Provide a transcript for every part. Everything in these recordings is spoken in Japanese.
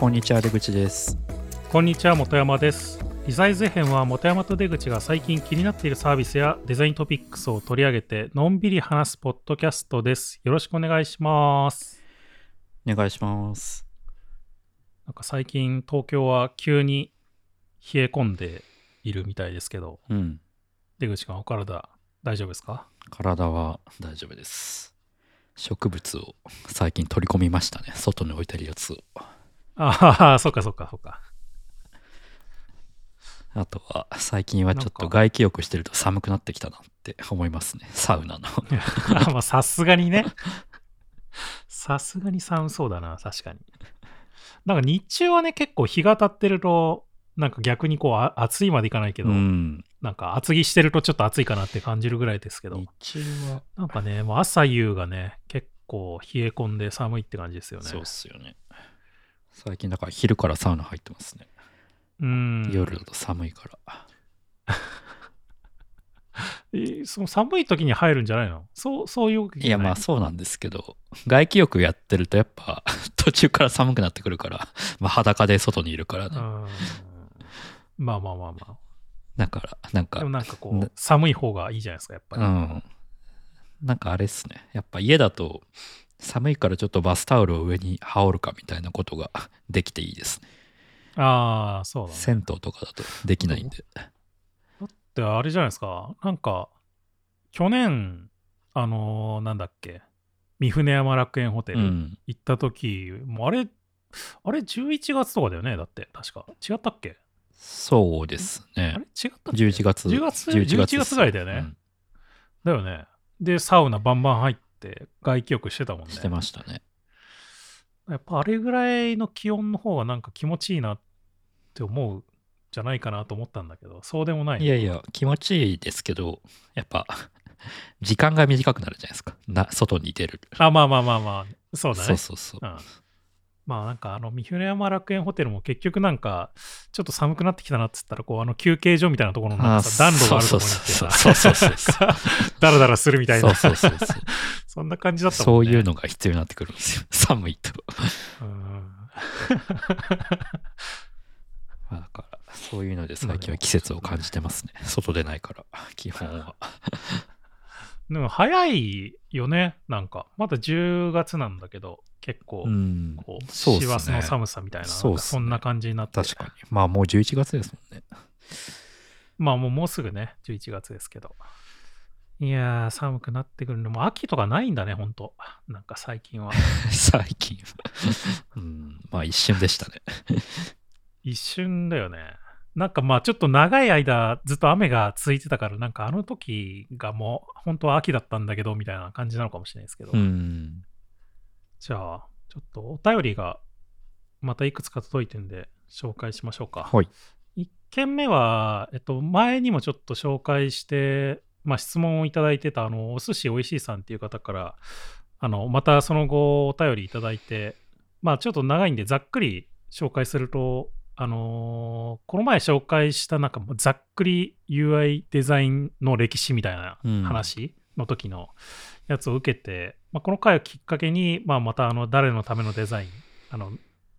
こんにちは、出口です。こんにちは、本山です。リサイズ編は本山と出口が最近気になっているサービスやデザイントピックスを取り上げてのんびり話すポッドキャストです。よろしくお願いします。お願いします。なんか最近東京は急に冷え込んでいるみたいですけど、出口君、お体大丈夫ですか？体は大丈夫です。植物を最近取り込みましたね。外に置いてるやつを。ああ、そうか。あとは最近はちょっと外気浴してると寒くなってきたなって思いますね。サウナのまあさすがにね、さすがに寒そうだな。確かに。なんか日中はね、結構日が当たってるとなんか逆にこう暑いまでいかないけど、なんか厚着してるとちょっと暑いかなって感じるぐらいですけど、日中はなんかね、もう朝夕がね結構冷え込んで寒いって感じですよね。そうっすよね。最近だから昼からサウナ入ってますね。夜だと寒いからその寒い時に入るんじゃないの？そういう時じゃないの？いや、まあそうなんですけど、外気浴やってるとやっぱ途中から寒くなってくるから、まあ、裸で外にいるからね。まあだからでもなんかこう寒い方がいいじゃないですか、やっぱり。なんかあれっすね、やっぱ家だと寒いからちょっとバスタオルを上に羽織るかみたいなことができていいですね。ああ、そうだね。銭湯とかだとできないんで。だってあれじゃないですか、なんか去年なんだっけ、三船山楽園ホテル行った時、もうあれ11月とかだよね。だって確か違ったっけ？そうですね。あれ違ったっけ？11月ぐらいだよね。だよね。でサウナバンバン入って外気浴してたもんね。してましたね。やっぱあれぐらいの気温の方がなんか気持ちいいなって思うじゃないかなと思ったんだけど、そうでもない。いやいや、気持ちいいですけど、やっぱ時間が短くなるじゃないですか、外に出る。まあそうだね。そう、まあなんか三船山楽園ホテルも結局なんかちょっと寒くなってきたなっつったら、こう休憩所みたいなところのなんかさ、暖炉があるところに行ってさ、ダラダラするみたいな。そうそんな感じだったもんね。そういうのが必要になってくるんですよ、寒いと。まあだからそういうので最近は季節を感じてますね。外出ないから基本は。でも早いよね。なんかまだ10月なんだけど、結構こう師走の寒さみたいな、そんな感じになって。確かに。まあもう11月ですもんね。まあもうすぐね、11月ですけど。いやー、寒くなってくるのも秋とかないんだね、ほんと。なんか最近はまあ一瞬でしたね一瞬だよね。なんかまあちょっと長い間ずっと雨が続いてたから、なんかあの時がもう本当は秋だったんだけどみたいな感じなのかもしれないですけど、じゃあちょっとお便りがまたいくつか届いてるんで紹介しましょうか。はい。1件目は、前にもちょっと紹介してまあ、質問をいただいてたお寿司おいしいさんっていう方からまたその後お便りいただいて、まあちょっと長いんでざっくり紹介すると、この前紹介したなんかざっくり UI デザインの歴史みたいな話の時のやつを受けて、まあ、この回をきっかけに、まあ、また誰のためのデザイン、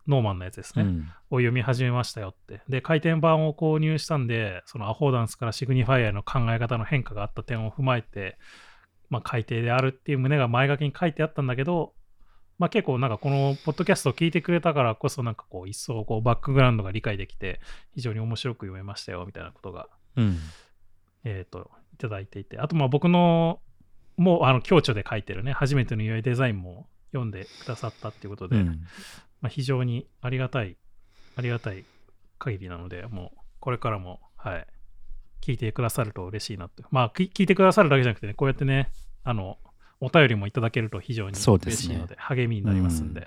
ノーマンのやつですね、を読み始めましたよって。で回転版を購入したんで、そのアフォーダンスからシグニファイアへの考え方の変化があった点を踏まえて、まあ、改訂であるっていう旨が前書きに書いてあったんだけど、まあ、結構なんかこのポッドキャストを聞いてくれたからこそ、なんかこう一層こうバックグラウンドが理解できて非常に面白く読めましたよみたいなことが、いただいていて、あとまあ僕のもう強調で書いてるね、初めての UI デザインも読んでくださったっていうことで、まあ、非常にありがたい限りなので、もうこれからも、はい、聞いてくださると嬉しいなと。まあ聞いてくださるだけじゃなくてね、こうやってねお便りもいただけると非常に嬉しいので、励みになりますんで、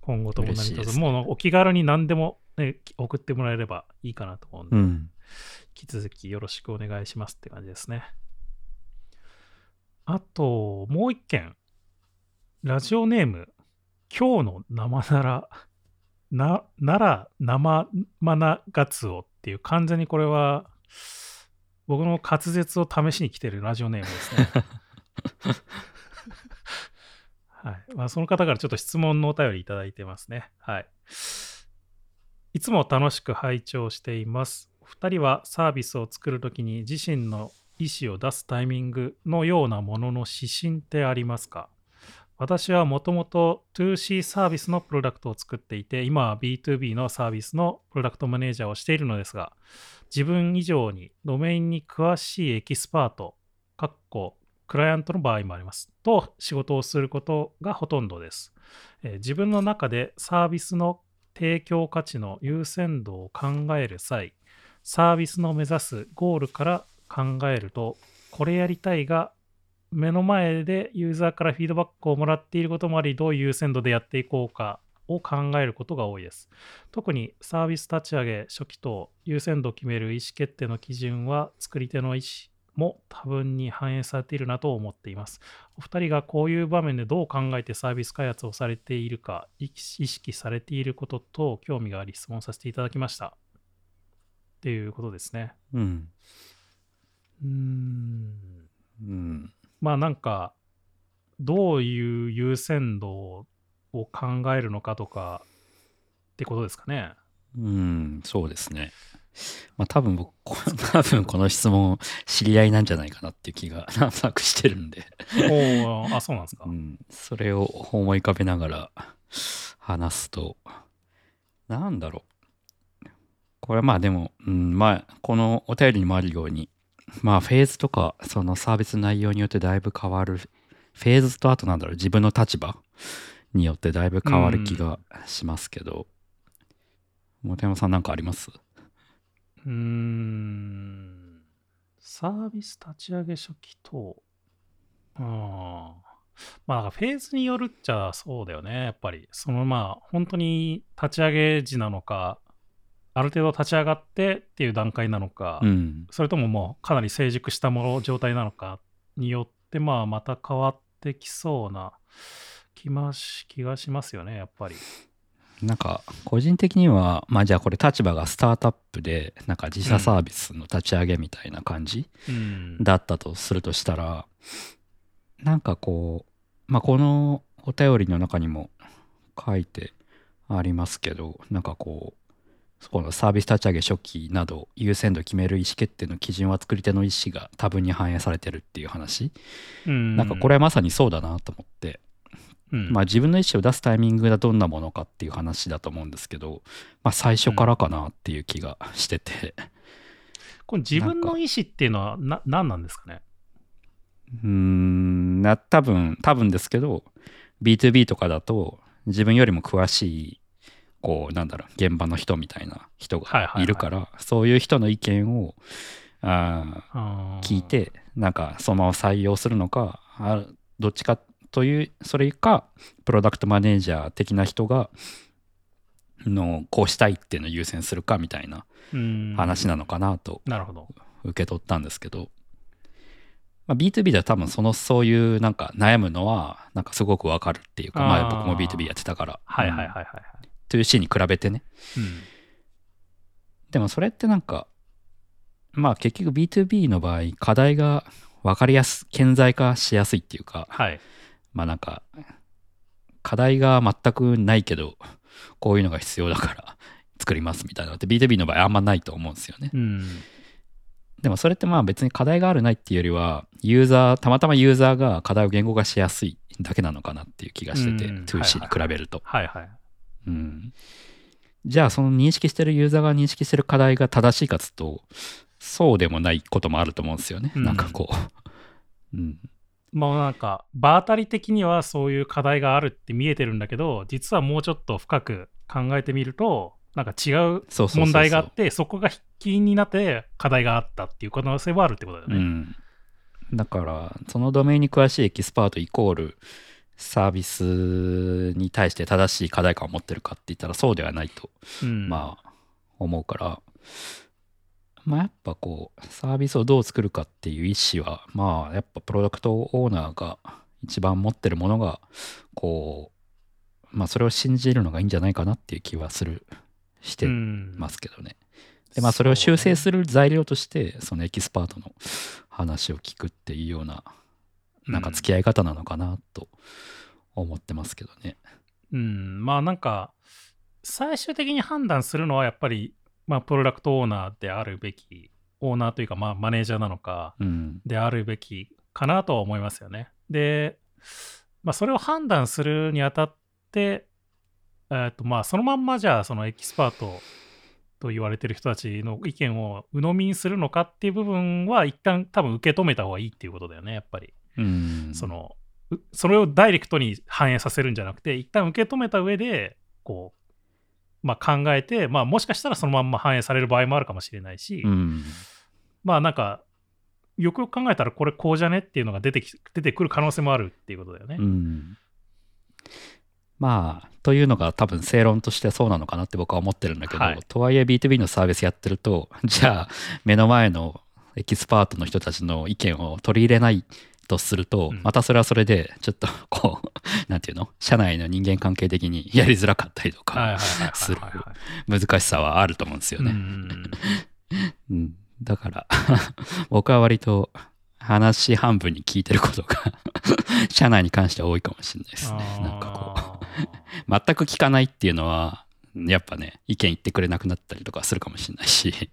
今後とも何卒、もうお気軽に何でも、ね、送ってもらえればいいかなと思うんで、引き続きよろしくお願いしますって感じですね。あともう一件、ラジオネーム今日の生なら生マナガツオっていう、完全にこれは僕の滑舌を試しに来てるラジオネームですねはい、まあ、その方からちょっと質問のお便りいただいてますね。はい。いつも楽しく拝聴しています。お二人はサービスを作るときに自身の意思を出すタイミングのようなものの指針ってありますか？私はもともと 2C サービスのプロダクトを作っていて、今は B2B のサービスのプロダクトマネージャーをしているのですが、自分以上にドメインに詳しいエキスパート、クライアントの場合もありますと仕事をすることがほとんどです。自分の中でサービスの提供価値の優先度を考える際、サービスの目指すゴールから考えると、これやりたいが目の前でユーザーからフィードバックをもらっていることもあり、どういう優先度でやっていこうかを考えることが多いです。特にサービス立ち上げ初期等、優先度を決める意思決定の基準は作り手の意思も多分に反映されているなと思っています。お二人がこういう場面でどう考えてサービス開発をされているか、意識されていることと興味があり質問させていただきましたっていうことですね。まあなんかどういう優先度を考えるのかとかってことですかね。そうですね。まあ、多分この質問知り合いなんじゃないかなっていう気がなんとなくしてるんであ、そうなんですか。それを思い浮かべながら話すと、なんだろう、これはまあでも、このお便りにもあるように、まあフェーズとかそのサービス内容によってだいぶ変わる、フェーズとあとなんだろう、自分の立場によってだいぶ変わる気がしますけど、本山さんなんかあります？サービス立ち上げ初期等、まあなんかフェーズによるっちゃそうだよね。やっぱりそのまあ本当に立ち上げ時なのか、ある程度立ち上がってっていう段階なのか、それとももうかなり成熟したもの状態なのかによってまあまた変わってきそうな気がしますよね。やっぱりなんか個人的には、まあじゃあこれ立場がスタートアップでなんか自社サービスの立ち上げみたいな感じだったとするとしたら、なんかこう、まあこのお便りの中にも書いてありますけど、なんかこうそこのサービス立ち上げ初期など優先度決める意思決定の基準は作り手の意思が多分に反映されてるっていう話、なんかこれはまさにそうだなと思って、まあ、自分の意思を出すタイミングがどんなものかっていう話だと思うんですけど、まあ、最初からかなっていう気がしてて、これ自分の意思っていうのは何なんですかね。多分ですけど B2B とかだと自分よりも詳しいこうなんだろう現場の人みたいな人がいるから、そういう人の意見を聞いてなんかそのまま採用するのか、どっちかというそれかプロダクトマネージャー的な人がのこうしたいっていうのを優先するかみたいな話なのかなと受け取ったんですけど、まあ、B2B では多分そういうなんか悩むのはなんかすごくわかるっていうか、まあ僕も B2B やってたから、2C に比べてね、でもそれってなんかまあ結局 B2B の場合課題がわかりやす顕在化しやすいっていうか、まあなんか課題が全くないけどこういうのが必要だから作りますみたいなのって B2B の場合あんまないと思うんですよね。でもそれってまあ別に課題があるないっていうよりはたまたまユーザーが課題を言語化しやすいだけなのかなっていう気がしてて、2C に比べると、じゃあその認識してるユーザーが認識してる課題が正しいかつとそうでもないこともあると思うんですよね。なんかこうまあなんか場当たり的にはそういう課題があるって見えてるんだけど、実はもうちょっと深く考えてみるとなんか違う問題があって、そこが起因になって課題があったっていう可能性はあるってことだよね。だからそのドメインに詳しいエキスパートイコールサービスに対して正しい課題感を持ってるかって言ったらそうではないと、まあ思うから、まあ、やっぱこうサービスをどう作るかっていう意思はまあやっぱプロダクトオーナーが一番持ってるものがこう、まあ、それを信じるのがいいんじゃないかなっていう気はしてますけどね。でまあそれを修正する材料としてそのエキスパートの話を聞くっていうようななんか付き合い方なのかなと思ってますけどね。まあなんか最終的に判断するのはやっぱり、まあ、プロダクトオーナーであるべき、オーナーというか、まあ、マネージャーなのかであるべきかなとは思いますよね。で、まあ、それを判断するにあたって、まあそのまんまじゃあそのエキスパートと言われてる人たちの意見を鵜呑みにするのかっていう部分は一旦多分受け止めた方がいいっていうことだよね、やっぱり。それをダイレクトに反映させるんじゃなくて、一旦受け止めた上でこう、まあ、考えて、まあ、もしかしたらそのまんま反映される場合もあるかもしれないし、まあなんかよくよく考えたらこれこうじゃねっていうのが出てくる可能性もあるっていうことだよね。まあというのが多分正論としてそうなのかなって僕は思ってるんだけど、はい、とはいえ B2B のサービスやってると、じゃあ目の前のエキスパートの人たちの意見を取り入れないとすると、またそれはそれでちょっとこうなんていうの、社内の人間関係的にやりづらかったりとかする難しさはあると思うんですよね。だから僕は割と話半分に聞いてることが社内に関しては多いかもしれないですね。なんかこう全く聞かないっていうのはやっぱね、意見言ってくれなくなったりとかするかもしれないし、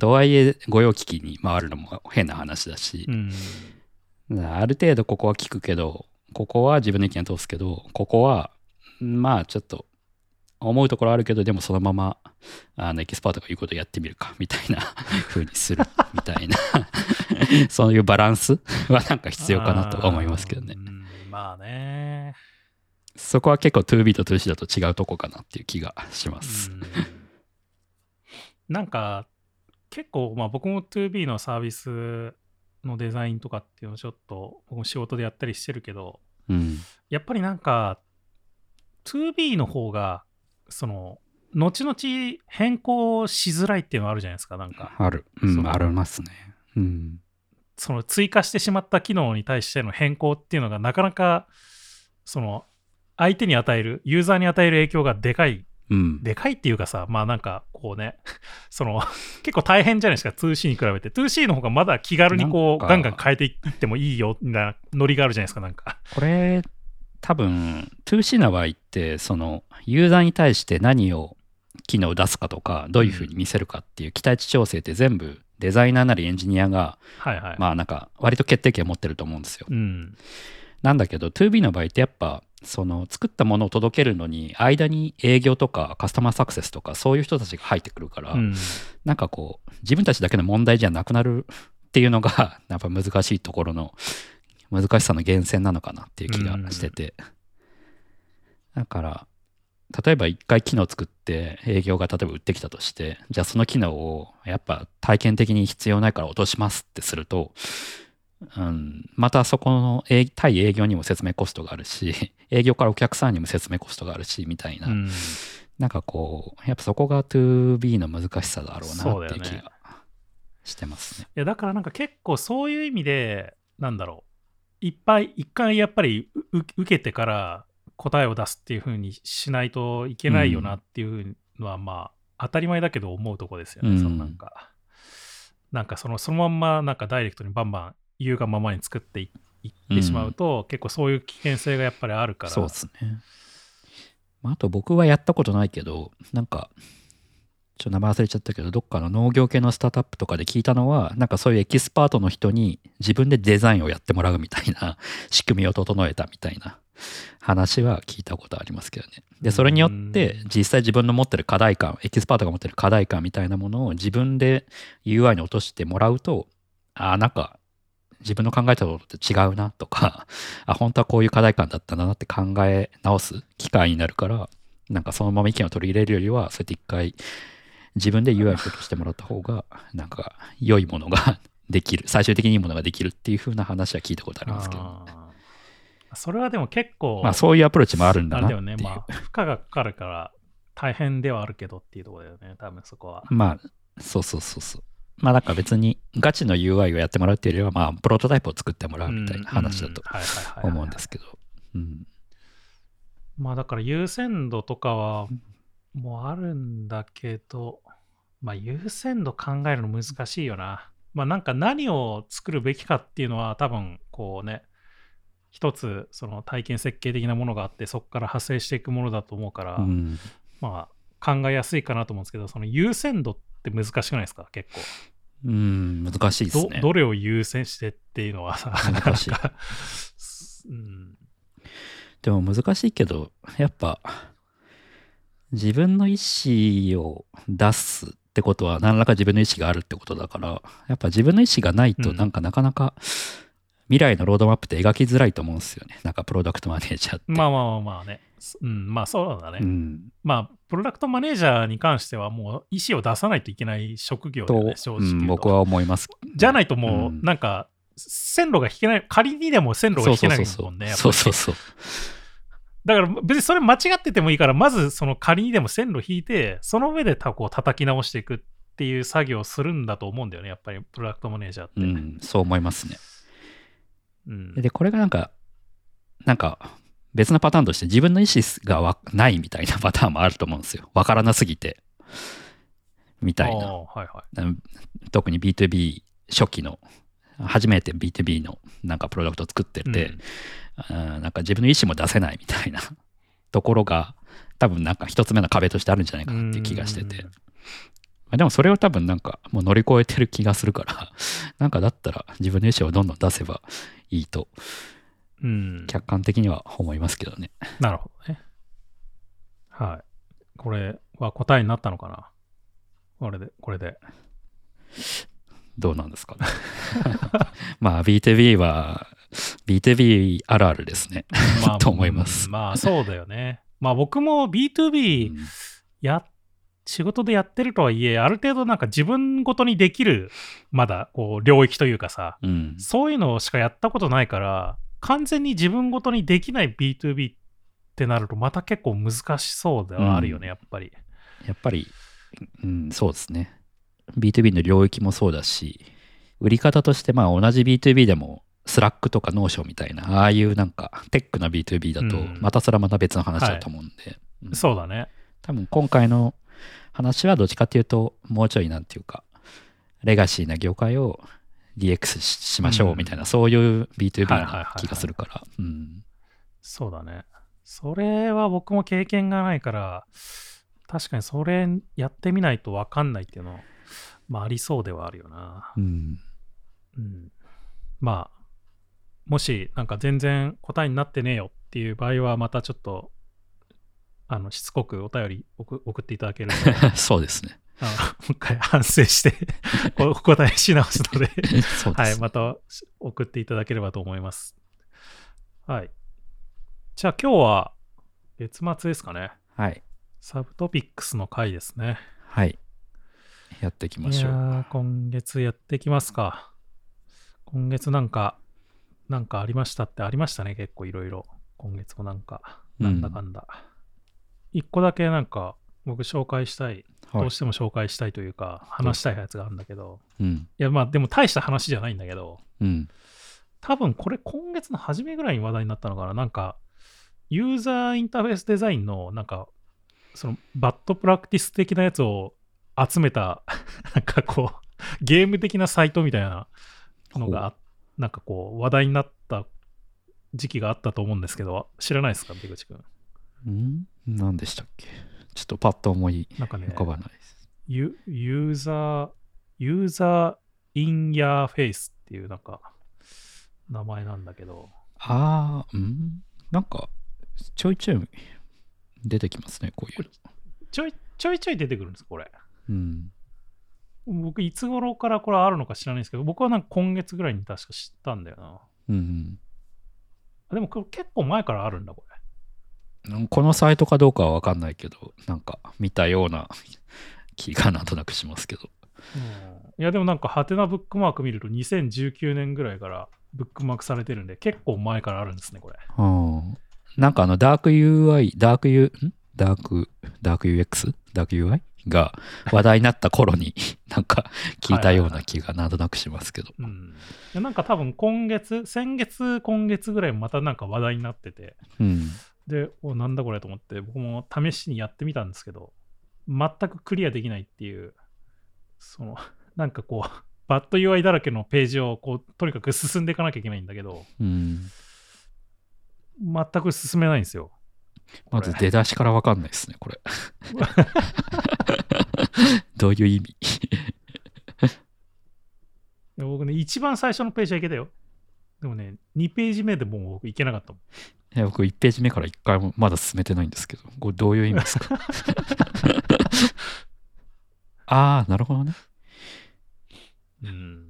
とはいえ御用聞きに回るのも変な話だし、ある程度ここは聞くけど、ここは自分の意見を通すけど、ここはまあちょっと思うところあるけど、でもそのままエキスパートが言うことをやってみるかみたいな風にするみたいなそういうバランスはなんか必要かなとは思いますけどね。まあね、そこは結構 2B と 2C だと違うとこかなっていう気がします。なんか結構、まあ、僕も 2B のサービスのデザインとかっていうのをちょっと僕も仕事でやったりしてるけど、やっぱりなんか 2B の方がその後々変更しづらいっていうのはあるじゃないですか。なんかある、ありますね。その追加してしまった機能に対しての変更っていうのがなかなかその相手に与える、ユーザーに与える影響がでかい、でかいっていうかさ、まあなんかこうね、その結構大変じゃないですか 2C に比べて。 2C の方がまだ気軽にこうガンガン変えていってもいいよみたいなノリがあるじゃないですか。なんかこれ多分 2C の場合ってそのユーザーに対して何を機能を出すかとか、どういうふうに見せるかっていう期待値調整って全部デザイナーなりエンジニアが、まあなんか割と決定権を持ってると思うんですよ。なんだけど 2B の場合ってやっぱその作ったものを届けるのに間に営業とかカスタマーサクセスとかそういう人たちが入ってくるから、なんかこう自分たちだけの問題じゃなくなるっていうのがやっぱ難しいところの難しさの源泉なのかなっていう気がしてて、だから例えば一回機能作って営業が例えば売ってきたとして、じゃあその機能をやっぱ体験的に必要ないから落としますってすると、またそこの対営業にも説明コストがあるし、営業からお客さんにも説明コストがあるしみたいな、なんかこうやっぱそこが 2B の難しさだろうなっていう気がしてますね。いやだからなんか結構そういう意味でなんだろう、いっぱい一回やっぱり受けてから答えを出すっていう風にしないといけないよなっていうのは、まあ当たり前だけど思うとこですよね。そのなんかそのまんまなんかダイレクトにバンバン言うがままに作っていってしまうと、結構そういう危険性がやっぱりあるから。そうですね。あと僕はやったことないけど、なんかちょっと名前忘れちゃったけど、どっかの農業系のスタートアップとかで聞いたのは、なんかそういうエキスパートの人に自分でデザインをやってもらうみたいな仕組みを整えたみたいな話は聞いたことありますけどね。でそれによって実際自分の持ってる課題感、エキスパートが持ってる課題感みたいなものを自分で UI に落としてもらうと、なんか自分の考えたことって違うなとか、本当はこういう課題感だったんだなって考え直す機会になるから、なんかそのまま意見を取り入れるよりはそうやって一回自分で UI をしてもらった方がなんか良いものができる、最終的にいいものができるっていう風な話は聞いたことありますけど、それはでも結構、まあ、そういうアプローチもあるんだなっていう、ね、まあ、負荷がかかるから大変ではあるけどっていうところだよね、多分そこは。まあそう、まあなんか別にガチの UI をやってもらうっていうよりは、まあプロトタイプを作ってもらうみたいな話だと思うんですけど、まあだから優先度とかはもうあるんだけど、まあ優先度考えるの難しいよな。まあなんか何を作るべきかっていうのは多分こうね、一つその体験設計的なものがあって、そこから派生していくものだと思うから、まあ考えやすいかなと思うんですけど、その優先度って難しくないですか？結構難しいですね。 どれを優先してっていうのはさ、難しいうん、でも難しいけど、やっぱ自分の意思を出すってことは何らか自分の意思があるってことだから、やっぱ自分の意思がないとなんかなかなか未来のロードマップって描きづらいと思うんですよね。なんかプロダクトマネージャーってまあまあまあね、うん、まあそうだね、うん、まあプロダクトマネージャーに関してはもう意思を出さないといけない職業だよね、正直、うん、僕は思います。じゃないともうなんか線路が引けない、仮にでも線路が引けないですもんね。そうそうそう、だから別にそれ間違っててもいいから、まずその仮にでも線路引いて、その上でタコを叩き直していくっていう作業をするんだと思うんだよね、やっぱりプロダクトマネージャーって、うん、そう思いますね、うん、でこれがなんか別のパターンとして、自分の意思がないみたいなパターンもあると思うんですよ。わからなすぎてみたいな、はいはい、特に B2B 初期の、初めて B2B のなんかプロダクトを作ってて、うん、なんか自分の意思も出せないみたいなところが多分なんか一つ目の壁としてあるんじゃないかなっていう気がしてて、でもそれを多分なんかもう乗り越えてる気がするから、なんかだったら自分の意思をどんどん出せばいいと、うん、客観的には思いますけどね。なるほどね。はい。これは答えになったのかな？これで。どうなんですかね。まあ B2B は B2B あるあるですね。まあ、と思います。まあそうだよね。まあ僕も B2B 仕事でやってるとはいえ、ある程度なんか自分ごとにできるまだこう領域というかさ、うん、そういうのしかやったことないから。完全に自分ごとにできない B2B ってなるとまた結構難しそうではあるよね、うん、やっぱり、うん、そうですね。 B2B の領域もそうだし、売り方としてまあ同じ B2B でもスラックとかノーションみたいな、ああいうなんかテックな B2B だとまたそれはまた別の話だと思うんで、はいうん、そうだね。多分今回の話はどっちかっていうと、もうちょいなんていうかレガシーな業界をDX しましょうみたいな、うん、そういう B2B な気がするから。そうだね。それは僕も経験がないから、確かにそれやってみないと分かんないっていうの、まあありそうではあるよな。うん。うん、まあ、もしなんか全然答えになってねえよっていう場合は、またちょっと、しつこくお便り送っていただけると。そうですね。もう一回反省してお答えし直すのでそうです、はい、また送っていただければと思います。はい。じゃあ今日は月末ですかね。はい。サブトピックスの回ですね。はい。やっていきましょう。いや、今月やっていきますか。今月なんかありましたって、ありましたね。結構いろいろ今月もなんかなんだかんだ、うん、1個だけなんか僕紹介したい、どうしても紹介したいというか、はい、話したいやつがあるんだけど、うん、いやまあでも大した話じゃないんだけど、うん、多分これ今月の初めぐらいに話題になったのかな。なんかユーザーインターフェースデザインのなんかそのバッドプラクティス的なやつを集めたなんかこうゲーム的なサイトみたいなのがなんかこう話題になった時期があったと思うんですけど、知らないですか、出口くん。何でしたっけ。ちょっとパッと思い浮かばないです。ユーザーインヤーフェイスっていうなんか名前なんだけど。ああ、うん。なんかちょいちょい出てきますね、こういう。ちょいちょい出てくるんですこれ。うん。僕いつ頃からこれあるのか知らないんですけど、僕はなんか今月ぐらいに確か知ったんだよな。うん。でもこれ結構前からあるんだこれ。このサイトかどうかは分かんないけど、なんか見たような気がなんとなくしますけど、うん、いやでもなんかハテナブックマーク見ると2019年ぐらいからブックマークされてるんで、結構前からあるんですねこれ、うん、なんかダーク UI ダーク UX ダーク UI が話題になった頃になんか聞いたような気がなんとなくしますけど、はいはいはい、うん、なんか多分今月ぐらいまたなんか話題になってて、うん、でなんだこれと思って僕も試しにやってみたんですけど、全くクリアできないっていう、そのなんかこうバッド UI だらけのページをこうとにかく進んでいかなきゃいけないんだけど、うん、全く進めないんですよ。まず出だしから分かんないですねこれどういう意味僕ね一番最初のページはいけたよ。でもね2ページ目でもういけなかったもん。いや僕1ページ目から1回もまだ進めてないんですけど、これどういう意味ですかああなるほどね。うん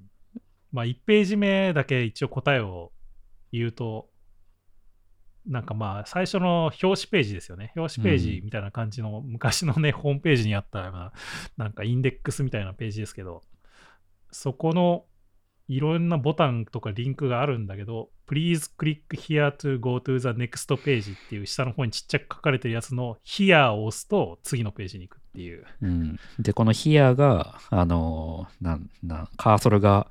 まあ1ページ目だけ一応答えを言うと、なんかまあ最初の表紙ページですよね。表紙ページみたいな感じの、うん、昔のねホームページにあったようななんかインデックスみたいなページですけど、そこのいろんなボタンとかリンクがあるんだけど、 Please click here to go to the next page っていう下の方にちっちゃく書かれてるやつの Here を押すと次のページに行くっていう、うん、でこの Here がカーソルが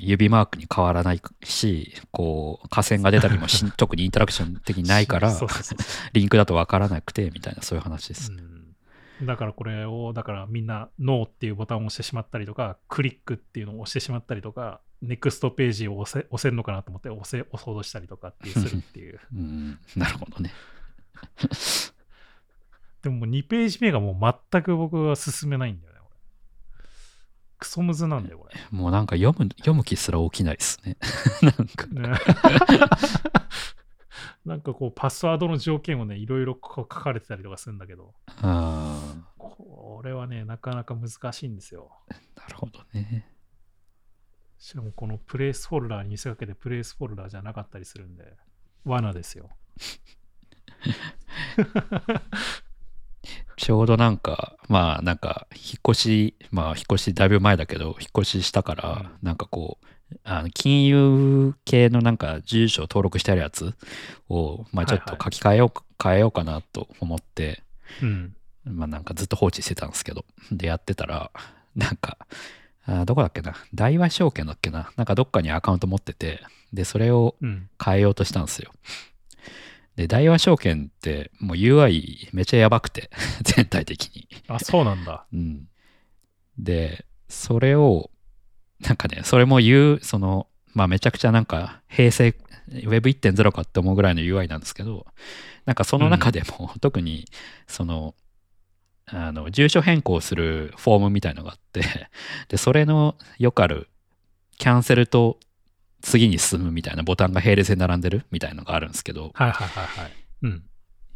指マークに変わらないし、こう下線が出たりも特にインタラクション的にないからそうそうそうリンクだと分からなくてみたいな、そういう話です、うん、だからこれをだからみんな NO っていうボタンを押してしまったりとか、クリックっていうのを押してしまったりとか、ネクストページを押せるのかなと思って押そうとしたりとかってするっていう、うん、なるほどねでももう2ページ目がもう全く僕は進めないんだよ。クソムズなんだよこれ。もうなんか読む気すら起きないですねなんかなんかこうパスワードの条件をねいろいろ書かれてたりとかするんだけど、あこれはねなかなか難しいんですよ。なるほどね。しかもこのプレイスフォルダーに見せかけてプレイスフォルダーじゃなかったりするんで罠ですよちょうどなんかまあなんか引っ越しだいぶ前だけど引っ越ししたから、うん、なんかこう金融系のなんか住所を登録してあるやつをまあちょっと書き換えよう、はいはい、変えようかなと思って、うん、まあなんかずっと放置してたんですけど、でやってたらなんかどこだっけな、大和証券だっけな、なんかどっかにアカウント持ってて、でそれを変えようとしたんですよ、うんで大和証券ってもう UI めちゃやばくて全体的にあそうなんだ、うん、でそれをなんかねそれもそのまあめちゃくちゃなんか平成 Web1.0 かって思うぐらいの UI なんですけど、なんかその中でも特にその、うん、住所変更するフォームみたいのがあって、でそれのよくあるキャンセルと次に進むみたいなボタンが並列で並んでるみたいのがあるんですけど、はいはいはいはい、うん、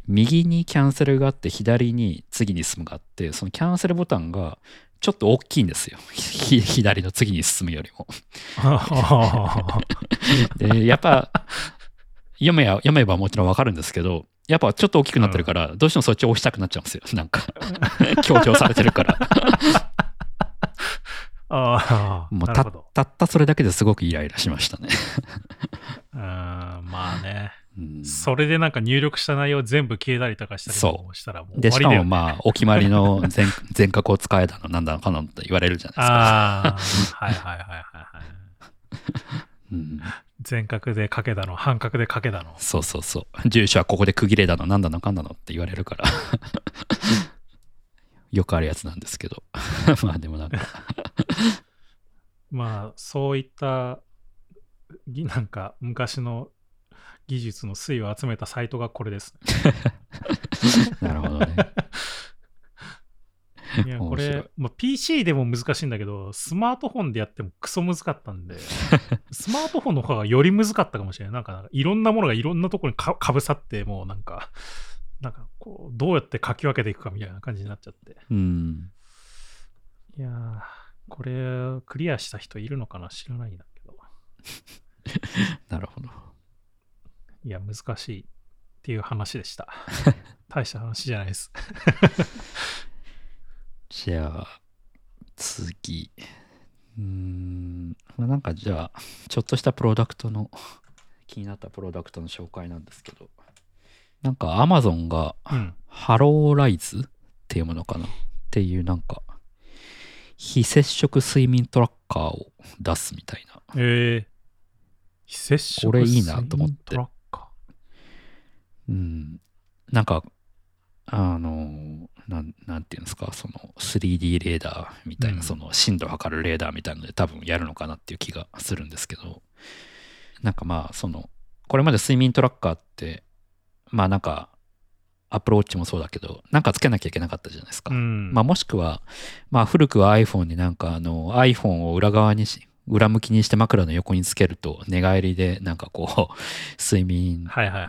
右にキャンセルがあって左に次に進むがあって、そのキャンセルボタンがちょっと大きいんですよ左の次に進むよりもでやっぱ読めばもちろん分かるんですけど、やっぱちょっと大きくなってるから、うん、どうしてもそっちを押したくなっちゃうんですよ、なんか強調されてるからあもう たったそれだけですごくイライラしましたねまあね、うん、それでなんか入力した内容全部消えたりとかしたりとかしたらもう終わりだよね。でしかもまあお決まりの 全角を使えたのなんだのかなんて言われるじゃないですか。あはいはいはいはい、うん、全角で書けたの半角で書けたのそうそうそう、住所はここで区切れたのなんだのかんだのって言われるからよくあるやつなんですけどまあでもなんかまあそういったなんか昔の技術の粋を集めたサイトがこれですなるほどねいやこれ、まあ、PC でも難しいんだけどスマートフォンでやってもクソ難かったんでスマートフォンの方がより難かったかもしれない。なんかいろんなものがいろんなところに かぶさってもうなんかこうどうやって書き分けていくかみたいな感じになっちゃって、うん、いやーこれクリアした人いるのかな知らないんだけどなるほど。いや難しいっていう話でした大した話じゃないですじゃあ次まあなんかじゃあちょっとしたプロダクトの気になったプロダクトの紹介なんですけど、なんかアマゾンがハローライズっていうものかなっていうなんか非接触睡眠トラッカーを出すみたいな。非接触睡眠トラッカー。これいいなと思って。うん。なんかなんていうんですか、その 3D レーダーみたいな、うん、その震度を測るレーダーみたいなので多分やるのかなっていう気がするんですけど、なんかまあそのこれまで睡眠トラッカーってまあなんかアップルウォッチもそうだけどなんかつけなきゃいけなかったじゃないですか、うんまあ、もしくは、まあ、古くは iPhone になんかiPhone を裏向きにして枕の横につけると寝返りでなんかこう睡眠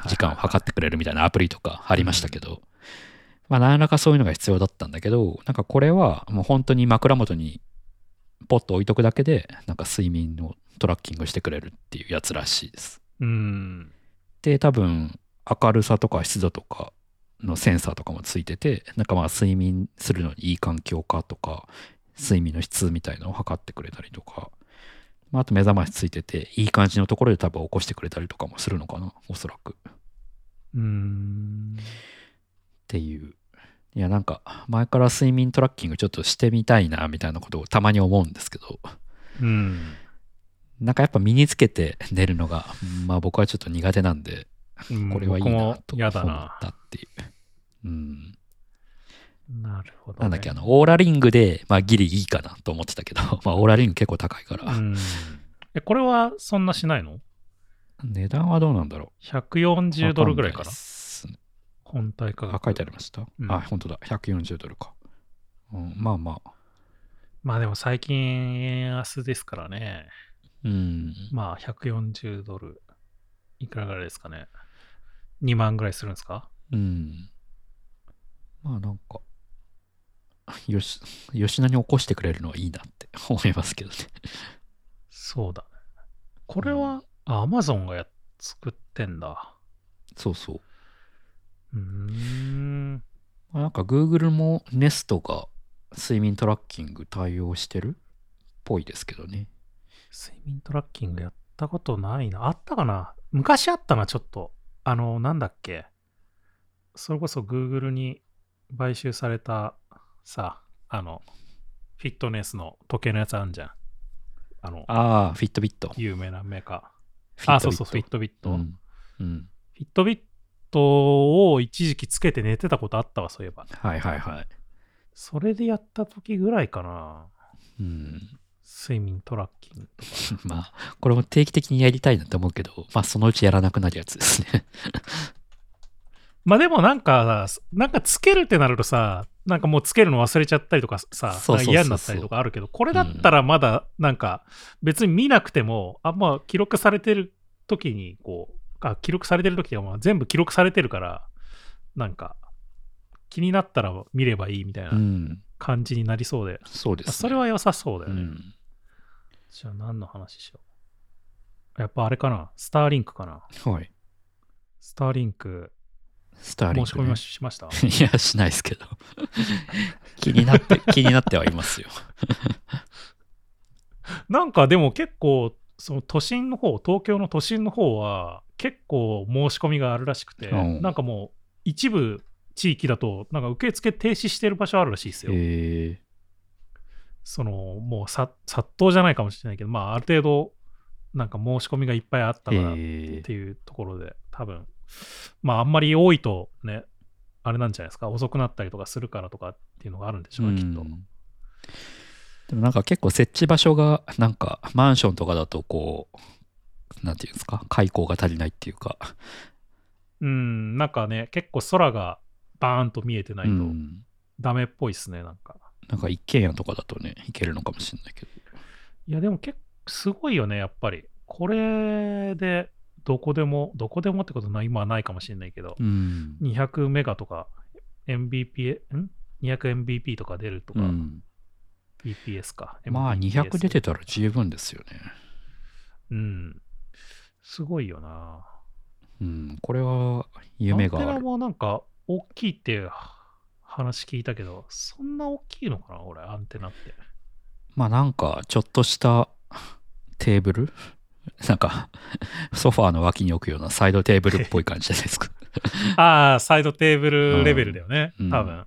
時間を測ってくれるみたいなアプリとかありましたけど、まあ何らかそういうのが必要だったんだけど、なんかこれはもう本当に枕元にポッと置いとくだけでなんか睡眠のトラッキングしてくれるっていうやつらしいです。うんで多分明るさとか湿度とかのセンサーとかもついてて、なんかまあ睡眠するのにいい環境かとか睡眠の質みたいなのを測ってくれたりとか、あと目覚ましついてていい感じのところで多分起こしてくれたりとかもするのかな、おそらく。っていう。いやなんか前から睡眠トラッキングちょっとしてみたいなみたいなことをたまに思うんですけど、うん、なんかやっぱ身につけて寝るのがまあ僕はちょっと苦手なんで、これはいいなと思ったっていう。うんなるほどね、なんだっけオーラリングで、まあ、ギリいいかなと思ってたけど、まあ、オーラリング結構高いから、うん、これはそんなしないの？値段はどうなんだろう。$140ぐらいかな、本体価格。あ、書いてありました、うん、あ本当だ$140か、うん、まあまあまあでも最近円安ですからね、うん、まあ$140いくらぐらいですかね。$20,000ぐらいするんですか。うんまあなんか吉田に起こしてくれるのはいいなって思いますけどね。そうだね。これは、うん、Amazon が作ってんだ。そうそう。なんか Google も Nest が睡眠トラッキング対応してるっぽいですけどね。睡眠トラッキングやったことないな。あったかな。昔あったなちょっと。なんだっけ。それこそ Google に買収されたさ、フィットネスの時計のやつあるんじゃん。フィットビット。有名なメーカー。あ、そうそう、フィットビット。うんうん、フィットビットを一時期つけて寝てたことあったわ、そういえば。はいはいはい。それでやった時ぐらいかな。うん。睡眠トラッキングとか。まあ、これも定期的にやりたいなと思うけど、まあ、そのうちやらなくなるやつですね。まあでもなんかつけるってなるとさ、なんかもうつけるの忘れちゃったりとかさ、そうそうそうそう、嫌になったりとかあるけど、これだったらまだなんか別に見なくても、うん、あんま記録されてる時にこう、記録されてる時はまあ全部記録されてるから、なんか気になったら見ればいいみたいな感じになりそうで、うん、そうですね。それは良さそうだよね。うん、じゃあ何の話しよう。やっぱあれかな、スターリンクかな。はい。スターリンクね、申し込みしました？いやしないですけど気になってはいますよなんかでも結構その東京の都心の方は結構申し込みがあるらしくて、うん、なんかもう一部地域だとなんか受付停止してる場所あるらしいですよ。そのもう殺到じゃないかもしれないけど、まあある程度なんか申し込みがいっぱいあったからっていうところで、多分まああんまり多いとねあれなんじゃないですか、遅くなったりとかするからとかっていうのがあるんでしょうね、きっと。でもなんか結構設置場所がなんかマンションとかだとこうなんていうんですか、開口が足りないっていうか、なんかね結構空がバーンと見えてないとダメっぽいですね。なんか一軒家とかだとねいけるのかもしれないけど、いやでも結構すごいよねやっぱりこれで。どこでもってことは今はないかもしれないけど、うん、200メガとか 200Mbps とか出るとか、うん、BPS か、MBPS、まあ200出てたら十分ですよね。うんすごいよな。うんこれは夢がある。アンテナもなんか大きいって話聞いたけど、そんな大きいのかな俺アンテナって。まあなんかちょっとしたテーブルなんかソファーの脇に置くようなサイドテーブルっぽい感じじゃないですかああサイドテーブルレベルだよね、うん、多分、うん、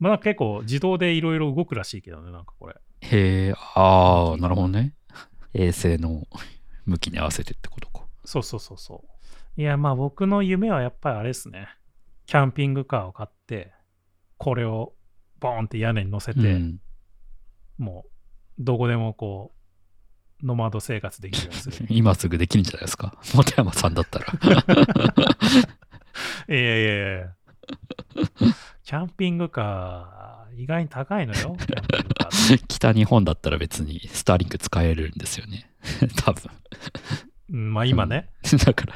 まあ結構自動でいろいろ動くらしいけどね、なんかこれ。へえああなるほどね、衛星の向きに合わせてってことか。そうそうそうそう。いやまあ僕の夢はやっぱりあれですね、キャンピングカーを買ってこれをボーンって屋根に乗せて、うん、もうどこでもこうノマド生活できるようにする。今すぐできるんじゃないですか、本山さんだったら。いやいやいや、キャンピングカー、意外に高いのよ。北日本だったら別にスターリンク使えるんですよね。多分。まあ今ね。だから。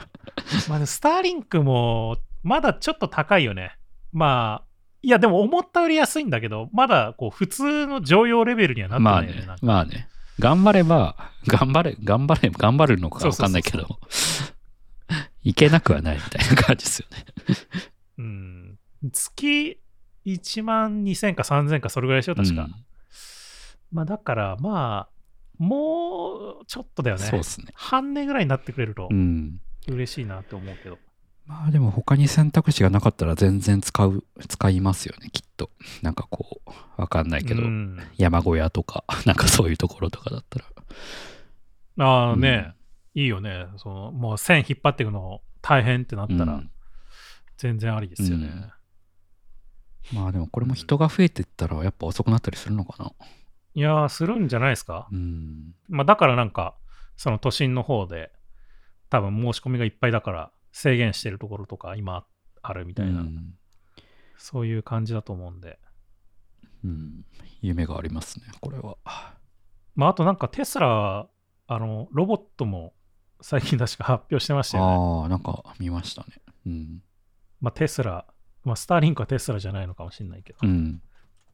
まあスターリンクもまだちょっと高いよね。まあ、いやでも思ったより安いんだけど、まだこう普通の常用レベルにはなってないよね。まあね。まあね、頑張るのか分かんないけど、そういけなくはないみたいな感じですよね。うん、月1万2000か3000かそれぐらいでしょ確か、うん、まあだからまあもうちょっとだよね。そうですね、半年ぐらいになってくれると嬉しいなって思うけど、うん、まあでも他に選択肢がなかったら全然使いますよねきっと。なんかこう分かんないけど、うん、山小屋とかなんかそういうところとかだったらああね、うん、いいよね。そのもう線引っ張っていくの大変ってなったら、うん全然ありですよね、うん、まあでもこれも人が増えてったらやっぱ遅くなったりするのかな、うん、いやーするんじゃないですか、うん、まあだからなんかその都心の方で多分申し込みがいっぱいだから制限してるところとか今あるみたいな、うん、そういう感じだと思うんで、うん、夢がありますねこれは。まああとなんかテスラロボットも最近確か発表してましたよね。ああなんか見ましたね。うんまあ、テスラ、まあ、スターリンクはテスラじゃないのかもしれないけど、うん、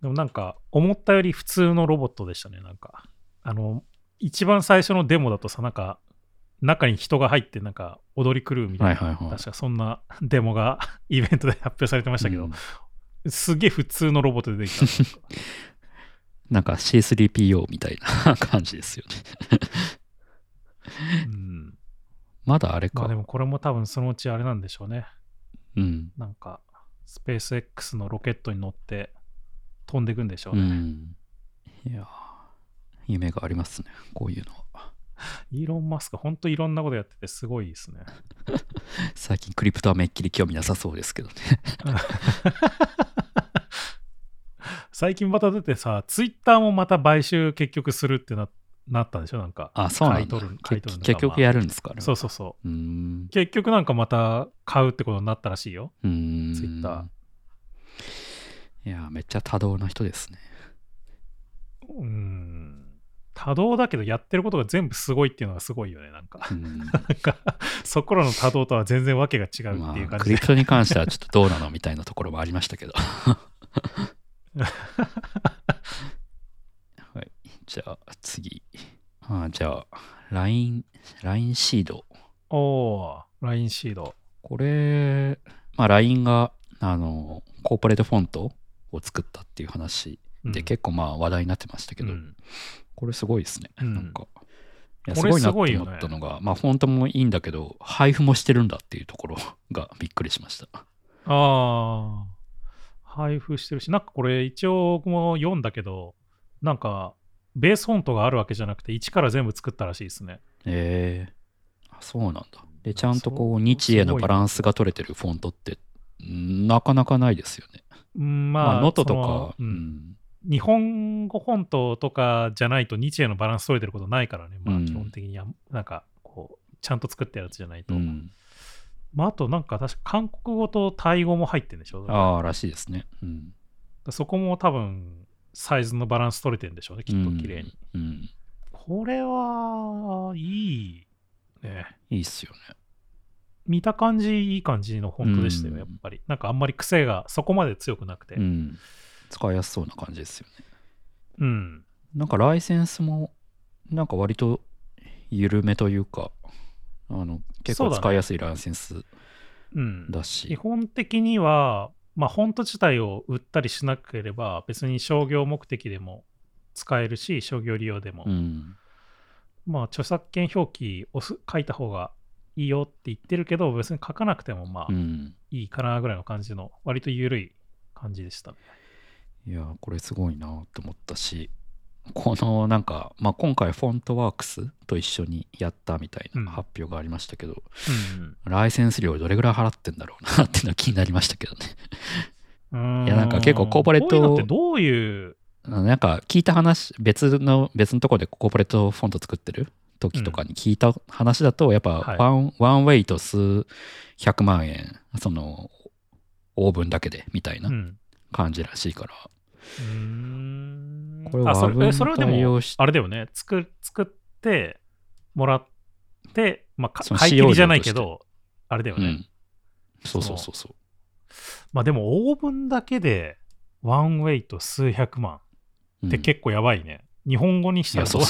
でもなんか思ったより普通のロボットでしたね。なんか一番最初のデモだとさなんか中に人が入ってなんか踊り狂うみたいな、はいはいはい、確かそんなデモがイベントで発表されてましたけど、うん、すげえ普通のロボットでできた なんか C3PO みたいな感じですよね。うん、まだあれか、まあ、でもこれも多分そのうちあれなんでしょうね。うん、なんかスペース X のロケットに乗って飛んでいくんでしょうね、うん、いや夢がありますねこういうのは。イーロン・マスクほんといろんなことやっててすごいですね。最近クリプトはめっきり興味なさそうですけどね。最近また出てさツイッターもまた買収結局するってなったんでしょ。なんかあそうなんだ。結局やるんですかね。そうそうそう。結局なんかまた買うってことになったらしいよ。ツイッター。いやめっちゃ多動な人ですね。多動だけどやってることが全部すごいっていうのがすごいよねなんか。なんかそこらの多動とは全然わけが違うっていう感じで、まあ。クリプトに関してはちょっとどうなのみたいなところもありましたけど。じゃあ次。じゃあ LINE シード。おー、LINE シード。これ、まあ、LINE がコーポレートフォントを作ったっていう話で、うん、結構まあ話題になってましたけど、うん、これすごいですね。うん、なんかいやすごいなって思ったのが、ねまあ、フォントもいいんだけど、配布もしてるんだっていうところがびっくりしました。あ配布してるし、なんかこれ一応僕も読んだけど、なんか、ベースフォントがあるわけじゃなくて一から全部作ったらしいですね。へえー、そうなんだ。でちゃんとこう日英のバランスが取れてるフォントってなかなかないですよね。まあノトとか、うん、日本語フォントとかじゃないと日英のバランス取れてることないからね。まあ基本的にはなんかこうちゃんと作ったやつじゃないと、うん、まああとなんか確か韓国語とタイ語も入ってるんでしょ。ああらしいですね、うん、そこも多分サイズのバランス取れてるんでしょうねきっと綺麗に、うんうん、これはいいね。いいっすよね。見た感じいい感じのフォントでしたよ、うん、やっぱりなんかあんまり癖がそこまで強くなくて、うん、使いやすそうな感じですよね。うんなんかライセンスもなんか割と緩めというか結構使いやすいライセンスだし、そうだね、うん、基本的にはまあ、フォント自体を売ったりしなければ別に商業目的でも使えるし商業利用でも、うん、まあ著作権表記を書いた方がいいよって言ってるけど別に書かなくてもまあいいかなぐらいの感じの割と緩い感じでした、ねうん、いやこれすごいなと思ったしこのなんか、まあ、今回フォントワークスと一緒にやったみたいな発表がありましたけど、うんうん、ライセンス料どれぐらい払ってんだろうなっていうのは気になりましたけどね。いやなんか結構コーポレートこういうのってどういうなんか聞いた話別のところでコーポレートフォント作ってる時とかに聞いた話だとやっぱワンウェイと数百万円そのオーブンだけでみたいな感じらしいから、これは和文対応し、あれだよね、作ってもらって、まあ、買い切りじゃないけどあれだよね、うん、そうまあでも欧文だけでワンウェイと数百万って結構やばいね、うん、日本語にしたらどう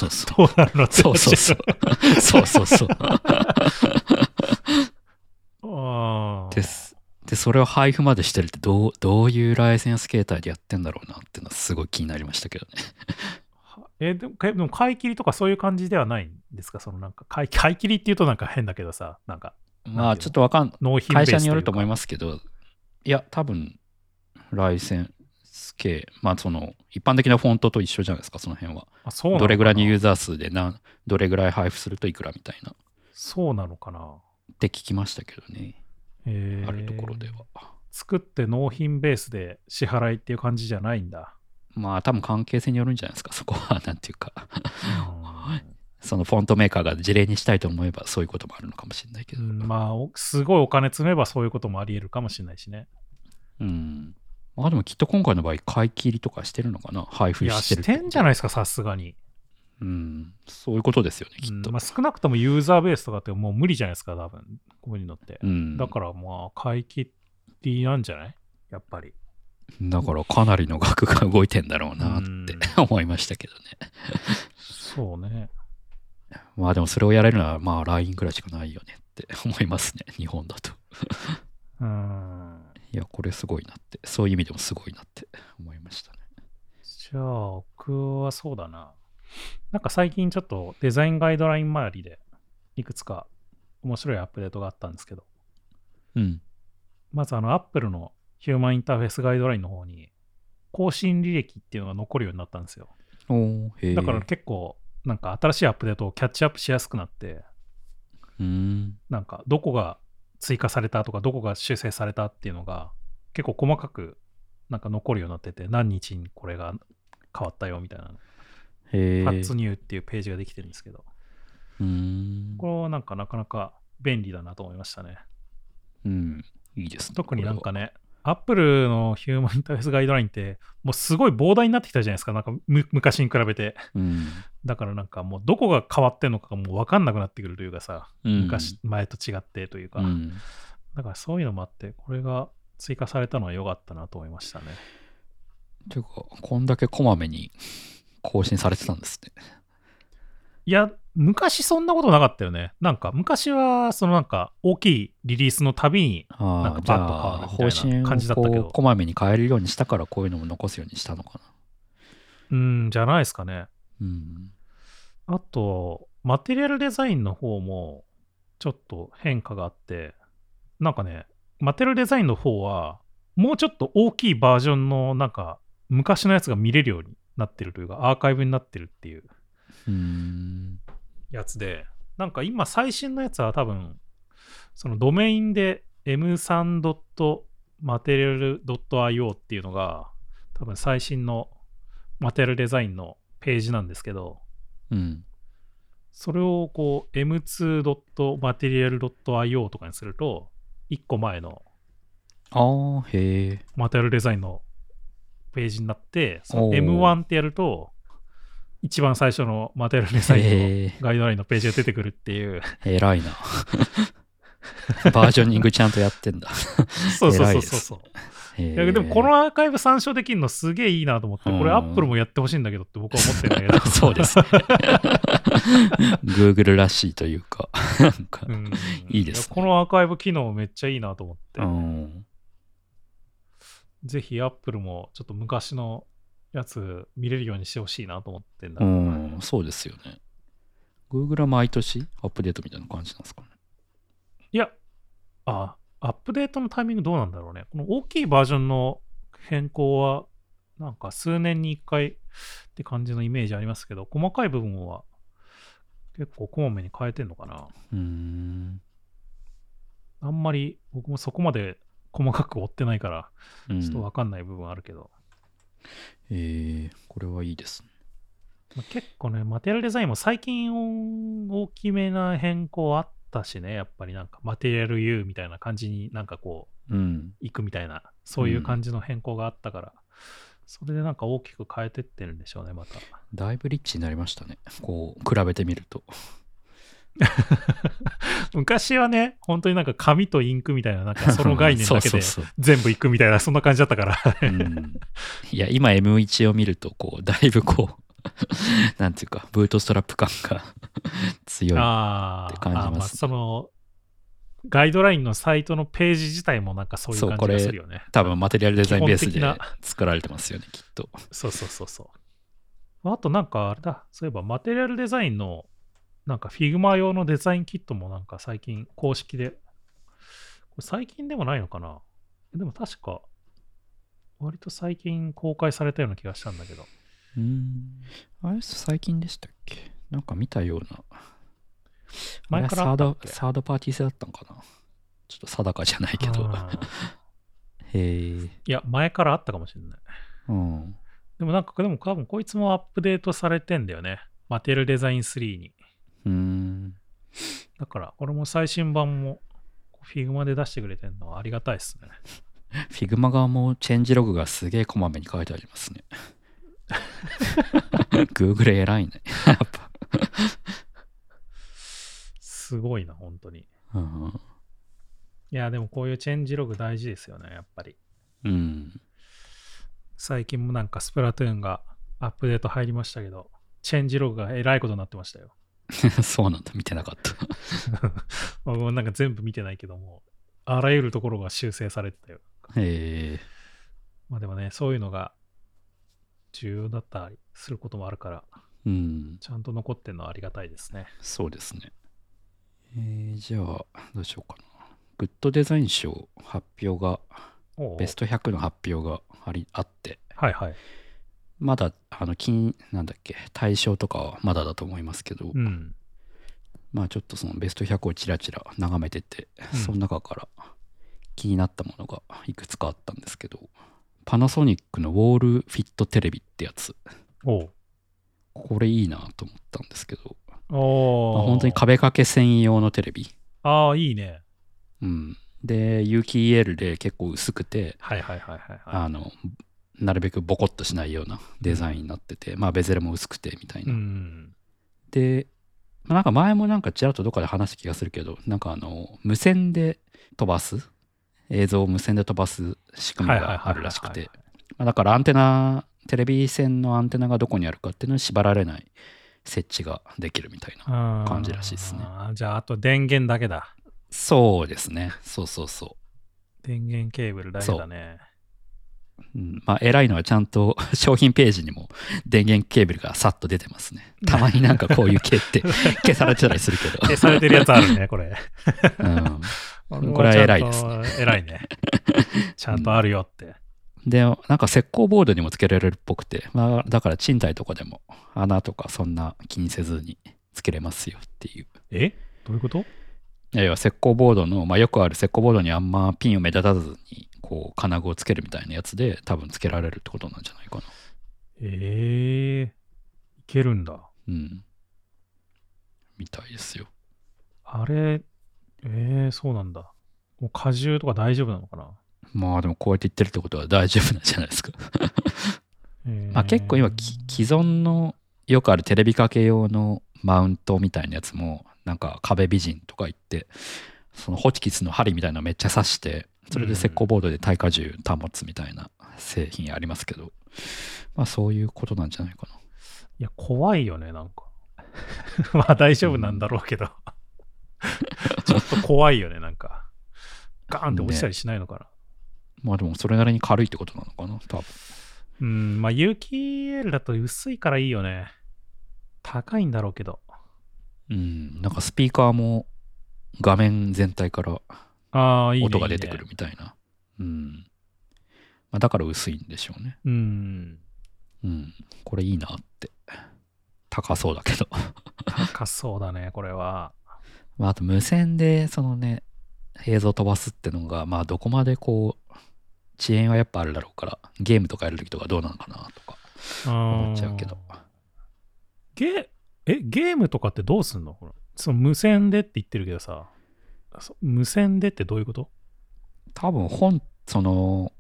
なるのって話。そう。で、それを配布までしてるってどういうライセンス形態でやってんだろうなっていうのはすごい気になりましたけどね。でも買い切りとかそういう感じではないんですか？そのなんか買い切りっていうとなんか変だけどさ、なんかまあちょっとわかんない。会社によると思いますけど、いや多分ライセンス系、まあその一般的なフォントと一緒じゃないですか、その辺は。あ、そうなのかな。どれぐらいのユーザー数でどれぐらい配布するといくらみたいな。そうなのかな。って聞きましたけどね。あるところでは作って納品ベースで支払いっていう感じじゃないんだ。まあ多分関係性によるんじゃないですか、そこは。なんていうかそのフォントメーカーが事例にしたいと思えばそういうこともあるのかもしれないけど、うん、まあすごいお金積めばそういうこともありえるかもしれないしね。うん、まあでもきっと今回の場合買い切りとかしてるのかな、配布してる。いや、してんじゃないですか、さすがに。うん、そういうことですよね、きっと。まあ、少なくともユーザーベースとかってもう無理じゃないですか、多分こういうのって、うん、だからまあ買い切りなんじゃない、やっぱり。だからかなりの額が動いてんだろうなって思いましたけどね。そうね。まあでもそれをやれるのはまあ LINE くらいしかないよねって思いますね、日本だと。いや、これすごいなって、そういう意味でもすごいなって思いましたね。じゃあ僕はそうだな、なんか最近ちょっとデザインガイドライン周りでいくつか面白いアップデートがあったんですけど、うん、まずApple のヒューマンインターフェースガイドラインの方に更新履歴っていうのが残るようになったんですよ。だから結構なんか新しいアップデートをキャッチアップしやすくなって、なんかどこが追加されたとかどこが修正されたっていうのが結構細かくなんか残るようになってて、何日にこれが変わったよみたいな、初入っていうページができてるんですけど、これはなんかなかなか便利だなと思いましたね。うん、いいですね。特になんかね、Apple のヒューマンインターフェースガイドラインってもうすごい膨大になってきたじゃないですか、なんか昔に比べて、うん。だからなんかもうどこが変わってんのかがもう分かんなくなってくるというかさ、前と違ってというか、だからそういうのもあってこれが追加されたのは良かったなと思いましたね。ていうか、こんだけこまめに更新されてたんですね。いや、昔そんなことなかったよね。なんか昔はそのなんか大きいリリースのたびになんかバッと変わるみたいな感じだったけど、こまめに変えるようにしたからこういうのも残すようにしたのかな。じゃないですかね。あとマテリアルデザインの方もちょっと変化があって、なんかね、マテリアルデザインの方はもうちょっと大きいバージョンのなんか昔のやつが見れるようになってるというか、アーカイブになってるっていうやつで、なんか今最新のやつは多分そのドメインで m3.material.io っていうのが多分最新のマテリアルデザインのページなんですけど、それをこう m2.material.io とかにすると1個前のマテリアルデザインのページになって、その M1 ってやると一番最初のマテリアルデザインのガイドラインのページが出てくるっていう。偉いな。バージョニングちゃんとやってんだ。そう。いやでもこのアーカイブ参照できるのすげえいいなと思って、これ Apple もやってほしいんだけどって僕は思ってるんだけど。そうですね。Google らしいというか、なんかいいですね。このアーカイブ機能めっちゃいいなと思って。ぜひ Apple もちょっと昔のやつ見れるようにしてほしいなと思ってんだ。そうですよね。Google は毎年アップデートみたいな感じなんですかね。いや、アップデートのタイミングどうなんだろうね。この大きいバージョンの変更はなんか数年に1回って感じのイメージありますけど、細かい部分は結構こまめに変えてんのかな。あんまり僕もそこまで細かく追ってないからちょっと分かんない部分あるけど、これはいいですね。結構ね、マテリアルデザインも最近大きめな変更あっったしね、やっぱりなんかマテリアル U みたいな感じになんかこう、うん、行くみたいなそういう感じの変更があったから、うん、それでなんか大きく変えてってるんでしょうね。まただいぶリッチになりましたね、こう比べてみると昔はね本当になんか紙とインクみたいな、なんかその概念だけで全部いくみたいなそんな感じだったからうん、いや今 M1 を見るとこうだいぶこうなんていうかブートストラップ感が強いって感じます、ね、まあそのガイドラインのサイトのページ自体もなんかそういう感じがするよね。多分マテリアルデザインベースで作られてますよねきっと。そうそうそうそう。あとなんかあれだ、そういえばマテリアルデザインのなんか Figma 用のデザインキットもなんか最近公式で、これ最近でもないのかな、でも確か割と最近公開されたような気がしたんだけど、あれ最近でしたっけ、なんか見たような。前からあったっけ、サードパーティー製だったのかな、ちょっと定かじゃないけどいや前からあったかもしれない、うん、でもなんかでも多分こいつもアップデートされてんだよね、マテリアルデザイン3に。だから俺も最新版も Figma で出してくれてるのはありがたいですねFigma 側もチェンジログがすげえこまめに書いてありますねGoogle 偉いねやっぱすごいな本当に、うん、いやでもこういうチェンジログ大事ですよねやっぱり、うん、最近もなんかスプラトゥーンがアップデート入りましたけどチェンジログが偉いことになってましたよそうなんだ、見てなかったもうなんか全部見てないけどもあらゆるところが修正されてたよ。へえ。まあでもねそういうのが重要だったりすることもあるから、うん、ちゃんと残ってるのはありがたいですね。そうですね、じゃあどうしようかな。グッドデザイン賞発表がベスト100の発表があって、はいはい、まだなんだっけ対象とかはまだだと思いますけど、うん、まあちょっとそのベスト100をチラチラ眺めてて、うん、その中から気になったものがいくつかあったんですけど、パナソニックのウォールフィットテレビってやつ、おこれいいなと思ったんですけど、お、まあ、本当に壁掛け専用のテレビ。ああいいね。うん、で有機 EL で結構薄くて、はいはいはいはい、なるべくボコッとしないようなデザインになってて、うん、まあベゼルも薄くてみたいな。うん、で、まあ、なんか前もなんかちらっとどっかで話した気がするけど、なんか無線で飛ばす映像を無線で飛ばす仕組みがあるらしくて、だからアンテナテレビ線のアンテナがどこにあるかっていうのに縛られない設置ができるみたいな感じらしいですね。あ、じゃああと電源だけだ。そうですね、そうそうそう、電源ケーブルだけだね。うん、まあ偉いのはちゃんと商品ページにも電源ケーブルがさっと出てますね。たまになんかこういう系って消されてたりするけど消されてるやつあるねこれ、うん、これは偉いですね、偉いねちゃんとあるよって、うん、でなんか石膏ボードにもつけられるっぽくて、まあ、だから賃貸とかでも穴とかそんな気にせずにつけれますよっていう。え、どういうこと。いやいや石膏ボードの、まあ、よくある石膏ボードにあんまピンを目立たずにこう金具をつけるみたいなやつで多分つけられるってことなんじゃないかな。いけるんだ。うん。みたいですよ。あれ、そうなんだ。もう荷重とか大丈夫なのかな。まあでもこうやって言ってるってことは大丈夫なんじゃないですか、まあ、結構今既存のよくあるテレビ掛け用のマウントみたいなやつもなんか壁美人とか言ってそのホチキスの針みたいなのめっちゃ刺してそれで石膏ボードで耐荷重保つみたいな製品ありますけど、まあそういうことなんじゃないかな。いや怖いよねなんかまあ大丈夫なんだろうけどちょっと怖いよねなんかガーンって落ちたりしないのかな、ね、まあでもそれなりに軽いってことなのかな多分。うん、まあ有機 EL だと薄いからいいよね。高いんだろうけど、うん、なんかスピーカーも画面全体から音が出てくるみたいな。うん、まあ、だから薄いんでしょうね。うん、うん、これいいなって。高そうだけど高そうだねこれは。まあ、あと無線でそのね映像飛ばすってのがまあどこまでこう遅延はやっぱあるだろうからゲームとかやるときとかどうなのかなとか思っちゃうけど。ゲームとかってどうすんのこれ。その無線でって言ってるけどさ、無線でってどういうこと？多分その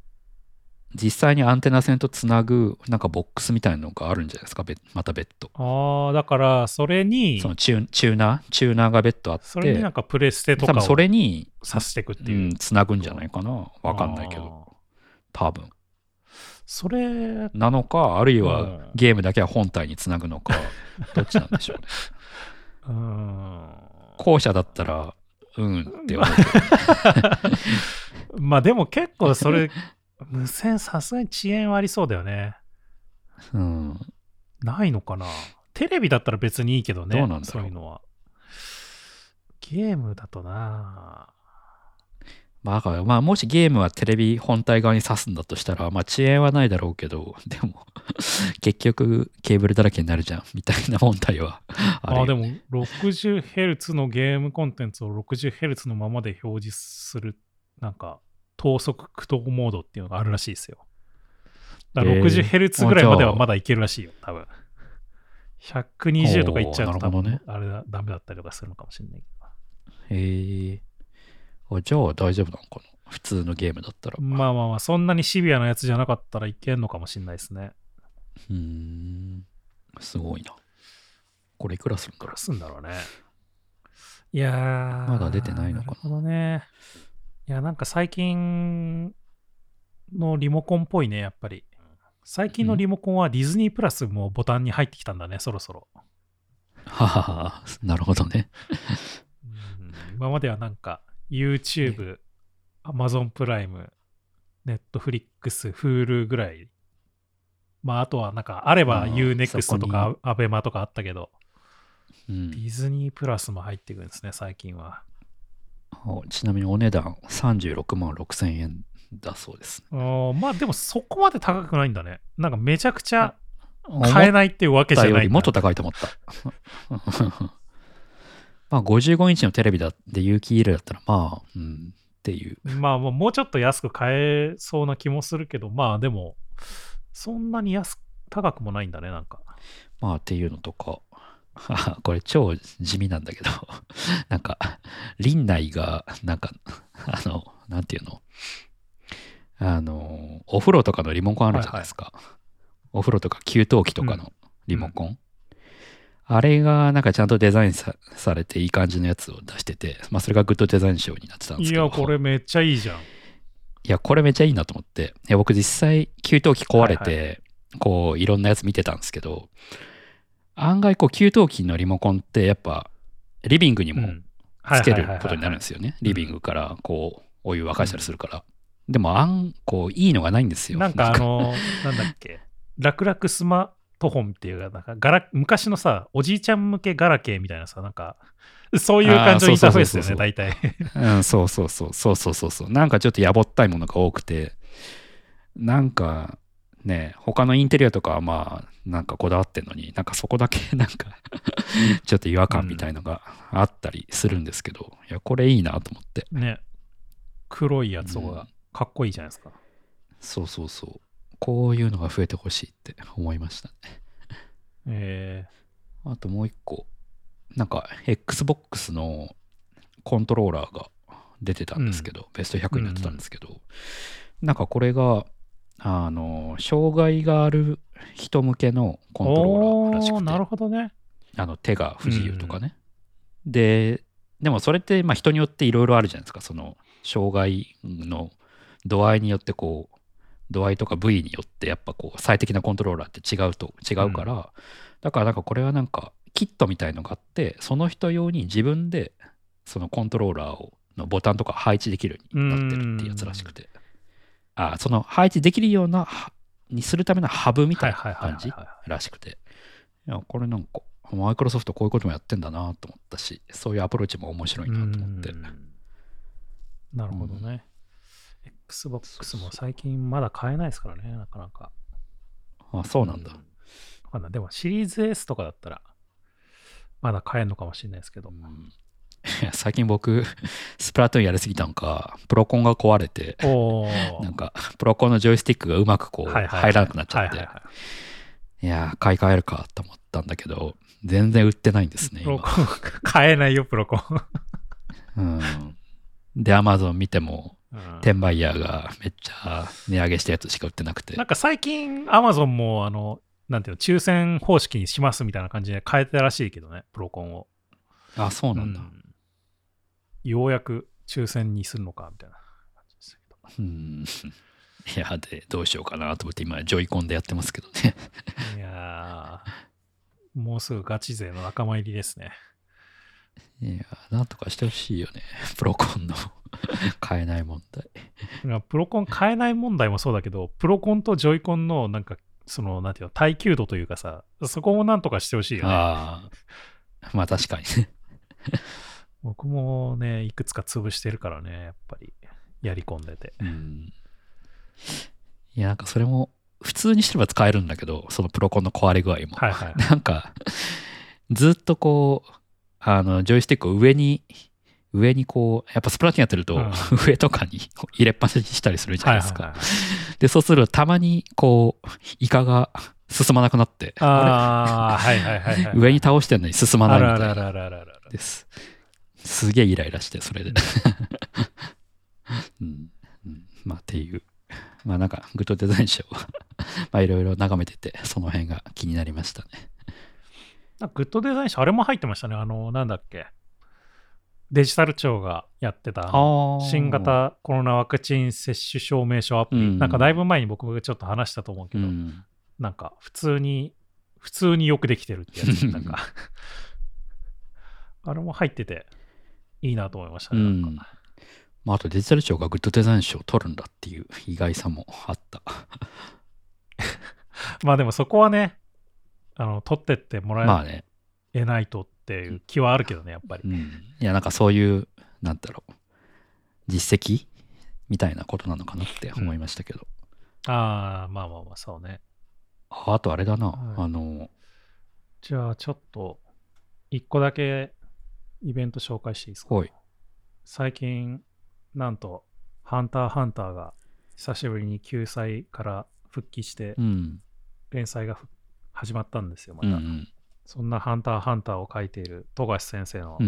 実際にアンテナ線とつなぐなんかボックスみたいなのがあるんじゃないですか。また別途。ああ、だからそれにそのチューナーが別途あって、それになんかプレステとかを多分それに挿していくっていう、つなぐんじゃないかな。わかんないけど、多分それなのか、あるいはゲームだけは本体につなぐのか、どっちなんでしょうね。後者だったらうんって言われる。まあでも結構それ無線さすがに遅延はありそうだよね。うん。ないのかな。テレビだったら別にいいけどね。どうなんだろう。そういうのは。ゲームだとな。まあ、もしゲームはテレビ本体側に挿すんだとしたら、まあ遅延はないだろうけど、でも結局ケーブルだらけになるじゃんみたいな問題はあるよね。あ、でも 60Hz のゲームコンテンツを 60Hz のままで表示するなんか等速駆動モードっていうのがあるらしいですよ。だから 60Hz ぐらいまではまだいけるらしいよ、多分。120とかいっちゃうと多分あれダメだったりとかするのかもしれないけど。へえ。じゃあ大丈夫なのかな、普通のゲームだったら。まあまあまあ、そんなにシビアなやつじゃなかったらいけんのかもしれないですね。すごいな。これいくらするんだろう。いやー、まだ出てないのかな。なるほどね。いや、なんか最近のリモコンっぽいね、やっぱり。最近のリモコンはディズニープラスもボタンに入ってきたんだね、そろそろ。ははは、なるほどね。今まではなんかYouTube、Amazon プライム、Netflix、Hulu ぐらい。まあ、あとはなんか、あれば UNEXT とか ABEMA とかあったけど、ディズニープラスも入ってくるんですね、最近は。ちなみにお値段36万6,000円だそうです、ね。まあ、でもそこまで高くないんだね。なんかめちゃくちゃ買えないっていうわけじゃない。思ったよりもっと高いと思った。まあ、55インチのテレビで有機 EL だったら、まあ、うんっていう。まあ、もうちょっと安く買えそうな気もするけど、まあ、でも、そんなに高くもないんだね、なんか。まあ、っていうのとか、これ、超地味なんだけど、なんか、林内が、なんか、なんていうの、お風呂とかのリモコンあるじゃないですか。はいはい、お風呂とか給湯器とかのリモコン。あれがなんかちゃんとデザインされていい感じのやつを出してて、まあ、それがグッドデザイン賞になってたんですけど。いや、これめっちゃいいじゃん。いや、これめっちゃいいなと思って。いや、僕実際給湯器壊れて、はいはい、こういろんなやつ見てたんですけど、案外こう給湯器のリモコンってやっぱリビングにもつけることになるんですよね。リビングからこうお湯沸かしたりするから、うん、でもこういいのがないんですよ。なんかなんだっけ、楽々スマホっていうか、昔のさ、おじいちゃん向けガラケーみたいなさ、なんかそういう感じのインターフェースですよね、大体。そうそうそうそうそうそうそう、なんかちょっとやぼったいものが多くて、なんかね、他のインテリアとかはまあなんかこだわってんのに、なんかそこだけなんかちょっと違和感みたいのがあったりするんですけど、いや、これいいなと思ってね。黒いやつがかっこいいじゃないですか。そうそうそう、こういうのが増えてほしいって思いましたね。あともう一個、なんか Xbox のコントローラーが出てたんですけど、ベスト100になってたんですけど、なんかこれが障害がある人向けのコントローラーらしくて。なるほどね。手が不自由とかね、でもそれってまあ人によっていろいろあるじゃないですか。その障害の度合いによってこう度合いとか部位によってやっぱこう最適なコントローラーって違うから、だからなんかこれはなんかキットみたいのがあって、その人用に自分でそのコントローラーのボタンとか配置できるようになってるってやつらしくて、その配置できるようなにするためのハブみたいな感じらしくて、いや、これなんかマイクロソフトこういうこともやってんだなと思ったし、そういうアプローチも面白いなと思って。なるほどね、Xbox も最近まだ買えないですからね、なかなか。あ、そうなんだ。でもシリーズ S とかだったらまだ買えるのかもしれないですけど、最近僕スプラトゥーンやりすぎたんか、プロコンが壊れて、なんかプロコンのジョイスティックがうまくこう入らなくなっちゃって、いや買い替えるかと思ったんだけど、全然売ってないんですね。プロコン買えないよプロコン、うん、でアマゾン見ても、うん、転売ヤーがめっちゃ値上げしたやつしか売ってなくて、なんか最近アマゾンもあのなんていうの抽選方式にしますみたいな感じで変えたらしいけどね、プロコンを。あ、そうなんだ、うん、ようやく抽選にするのかみたいな感じですけど、うんいやでどうしようかなと思って今ジョイコンでやってますけどねいやもうすぐガチ勢の仲間入りですね。いやなんとかしてほしいよね、プロコンの買えない問題。プロコン買えない問題もそうだけど、プロコンとジョイコンのなんかそのなんていうの耐久度というかさ、そこもなんとかしてほしいよね。あまあ確かにね僕もねいくつか潰してるからね、やっぱりやり込んでて、うん、いやなんかそれも普通にしてれば使えるんだけど、そのプロコンの壊れ具合も、はいはい、なんかずっとこうあのジョイスティックを上にこうやっぱスプラティンやってると、うん、上とかに入れっぱなしにしたりするじゃないですか、はいはいはい、でそうするとたまにこうイカが進まなくなって、あはいはいはい、はい、上に倒してるのに進まないみたいなです。すげえイライラしてそれで、うんうん、まあっていう、まあなんかグッドデザイン賞はいろいろ眺めててその辺が気になりましたね。なんかグッドデザイン賞あれも入ってましたね、あのなんだっけデジタル庁がやってた新型コロナワクチン接種証明書アプリ、うん、なんかだいぶ前に僕がちょっと話したと思うけど、うん、なんか普通によくできてるってやつなんかあれも入ってていいなと思いましたね、うん、なんかまあ、あとデジタル庁がグッドデザイン賞を取るんだっていう意外さもあったまあでもそこはねあの取ってってもらえ、まあね、ないとっていう気はあるけどねやっぱり、うん、いやなんかそういうなんだろう実績みたいなことなのかなって思いましたけど、うん、ああまあまあまあそうね。 あとあれだな、はい、あのじゃあちょっと一個だけイベント紹介していいですか。最近なんとハンター×ハンターが久しぶりに救済から復帰して連載が始まったんですよまた、うんうん、そんなハンター×ハンターを書いている富樫先生の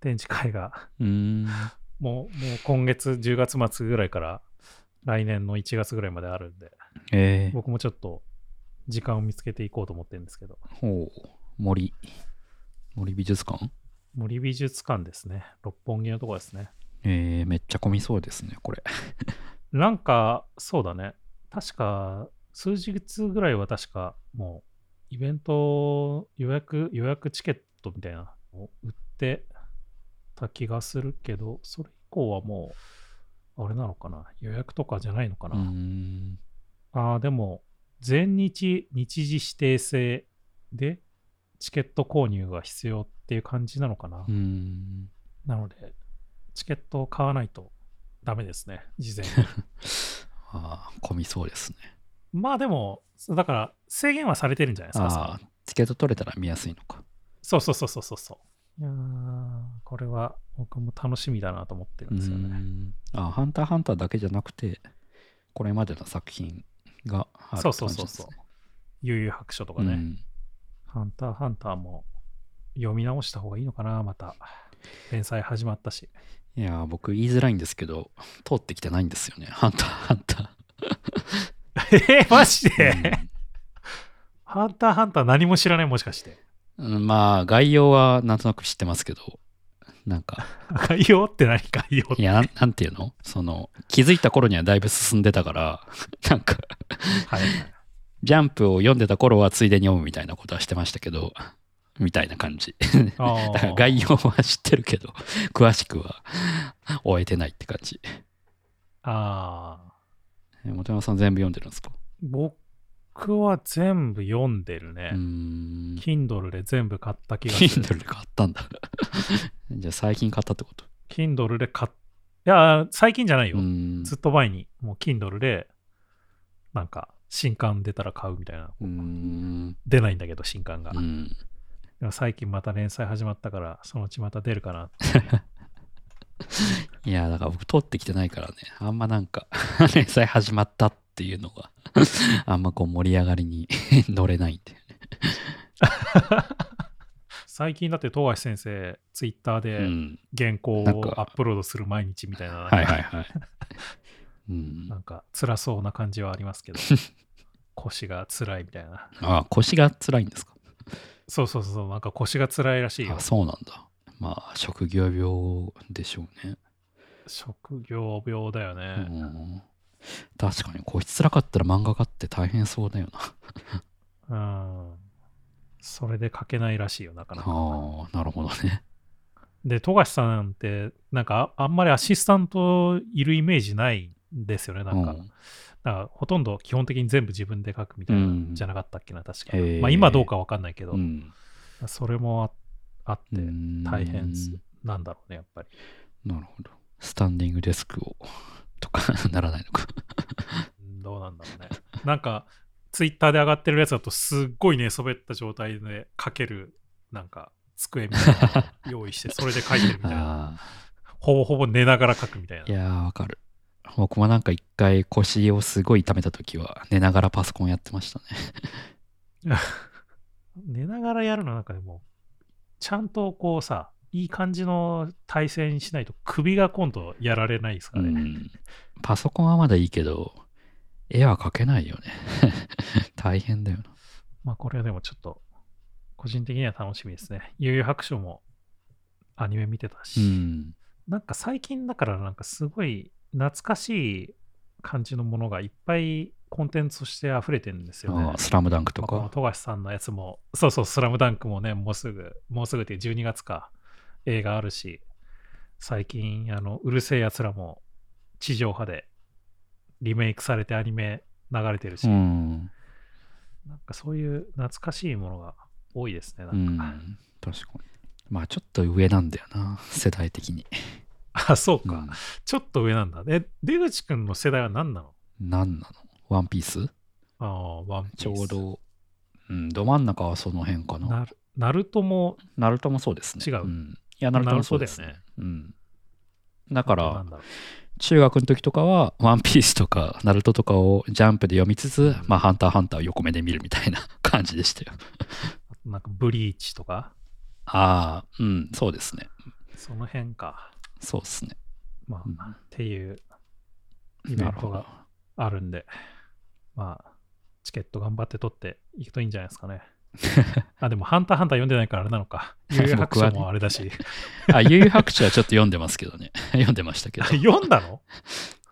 展示会が、うん、もう今月10月末ぐらいから来年の1月ぐらいまであるんで、僕もちょっと時間を見つけていこうと思ってるんですけど、ほう森美術館、森美術館ですね、六本木のとこですね。めっちゃ混みそうですねこれなんかそうだね、確か数日ぐらいは確かもうイベント予約チケットみたいなのを売ってた気がするけど、それ以降はもうあれなのかな、予約とかじゃないのかな。うーん、あでも全日日時指定制でチケット購入が必要っていう感じなのかな。うんなのでチケットを買わないとダメですね事前にあ混みそうですね。まあでもだから制限はされてるんじゃないですか。あチケット取れたら見やすいのか。そうそうそうそうそう。いやこれは僕も楽しみだなと思ってるんですよね。あハンター×ハンターだけじゃなくてこれまでの作品がある感じですね。そうそうそうそう。悠々白書とかね、うん、ハンター×ハンターも読み直した方がいいのかなまた連載始まったし。いや僕言いづらいんですけど通ってきてないんですよねハンターハンターマジで、うん、ハンターハンター何も知らないもしかして、うん、まあ概要はなんとなく知ってますけどなんか概要って何概要っていやなんていうのその気づいた頃にはだいぶ進んでたからなんかはいジャンプを読んでた頃はついでに読むみたいなことはしてましたけどみたいな感じだから概要は知ってるけど詳しくは終えてないって感じ。ああ本山さん全部読んでるんですか。僕は全部読んでるね。Kindle で全部買った気がする。 Kindle で買ったんだじゃあ最近買ったってこと。 Kindle で買っいや最近じゃないよ、ずっと前にもう Kindle でなんか新刊出たら買うみたいな。出ないんだけど新刊が、うん最近また連載始まったからそのうちまた出るかないやだから僕通ってきてないからねあんまなんか連載始まったっていうのがあんまこう盛り上がりに乗れないんで最近だって富樫先生ツイッターで原稿をアップロードする毎日みたいな、はいはいはいなんか辛そうな感じはありますけど腰が辛いみたいな。ああ、腰が辛いんですか。そうそうそう、なんか腰が辛いらしいよ。あ、そうなんだ。まあ職業病でしょうね。職業病だよね、うん、確かに腰辛かったら漫画家って大変そうだよなうん、それで書けないらしいよ、なかなか。あ、なるほどね。で富樫さんってなんかあんまりアシスタントいるイメージないんですよね、なんか、うん、だからほとんど基本的に全部自分で書くみたいな、うん、じゃなかったっけな、確かに、まあ、今どうか分かんないけど、うん、それもあって大変なんだろうね、やっぱり。なるほど。スタンディングデスクをとかならないのかどうなんだろうね。なんかツイッターで上がってるやつだとすっごい寝そべった状態で書けるなんか机みたいなのを用意してそれで書いてるみたいなほぼほぼ寝ながら書くみたいな。いやー、わかる。僕もなんか一回腰をすごい痛めた時は寝ながらパソコンやってましたね寝ながらやるのなんかでもちゃんとこうさ、いい感じの体勢にしないと首が今度やられないですかね、うん、パソコンはまだいいけど絵は描けないよね大変だよな。まあこれはでもちょっと個人的には楽しみですね。悠々白書もアニメ見てたし、うん、なんか最近だからなんかすごい懐かしい感じのものがいっぱいコンテンツとして溢れてるんですよね。スラムダンクとか、まあ、富樫さんのやつもそうそう、スラムダンクもね、もうすぐって12月か映画あるし、最近うるせえやつらも地上波でリメイクされてアニメ流れてるし、うん、なんかそういう懐かしいものが多いですね、なんか、うん、確かに。まあちょっと上なんだよな、世代的に。あ、そうか、うん、ちょっと上なんだ。出口くんの世代は何なの？何なの？ワンピース？ああ、ワンピース。ちょうど、うん、ど真ん中はその辺かな。ナルトもそうですね。違う。うん、いや、ナルトもそうですね。うん、だから中学の時とかはワンピースとかナルトとかをジャンプで読みつつ、うん、まあハンター×ハンターを横目で見るみたいな感じでしたよ。なんかブリーチとか。ああ、うん、そうですね。その辺か。そうですね。まあ、うん、っていうイベントがあるんで、まあチケット頑張って取っていくといいんじゃないですかね。あ、でもハンター×ハンター読んでないからあれなのか。悠々白書もあれだし、あ、悠々白書はちょっと読んでますけどね読んでましたけど読んだの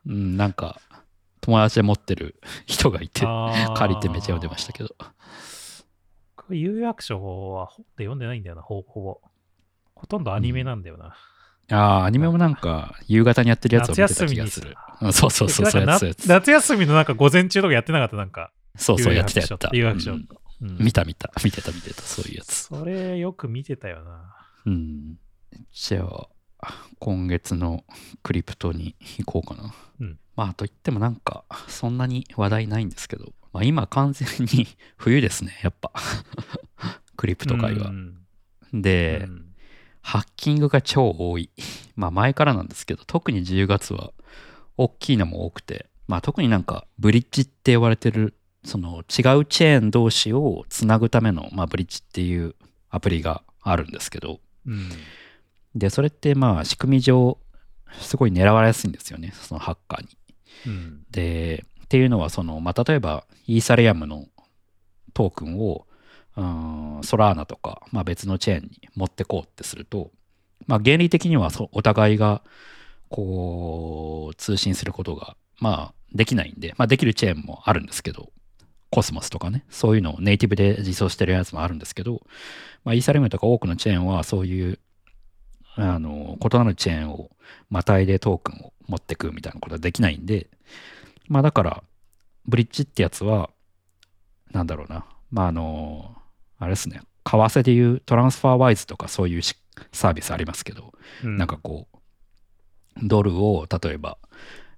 うん、なんか友達で持ってる人がいて借りてめちゃ読んでましたけど、悠々白書は本で読んでないんだよな、ほぼほとんどアニメなんだよな、うん、ああ、アニメもなんか夕方にやってるやつを見てた気がする、うん、そうそうそう、夏休みのなんか午前中とかやってなかった、なんかそうそう、やってた悠々白書、うんうん、見てた、そういうやつ。それよく見てたよな。うん。じゃあ、今月のクリプトに行こうかな。うん。まあ、といってもなんか、そんなに話題ないんですけど、まあ、今完全に冬ですね、やっぱ。クリプト界は。うん、で、うん、ハッキングが超多い。まあ、前からなんですけど、特に10月は大きいのも多くて、まあ、特になんか、ブリッジって言われてる、その違うチェーン同士をつなぐための、まあ、ブリッジっていうアプリがあるんですけど、うん、でそれってまあ仕組み上すごい狙われやすいんですよね、そのハッカーに、うん、でっていうのはその、まあ、例えばイーサリアムのトークンをソラーナとか、まあ、別のチェーンに持ってこうってすると、まあ、原理的にはお互いがこう通信することが、まあ、できないんで、まあ、できるチェーンもあるんですけど、コスモスとかね、そういうのをネイティブで実装してるやつもあるんですけど、まあ、イーサリアムとか多くのチェーンはそういう異なるチェーンをまたいでトークンを持ってくみたいなことはできないんで、まあだからブリッジってやつはなんだろうな、まああれですね、為替でいうトランスファーワイズとかそういうサービスありますけど、うん、なんかこうドルを例えば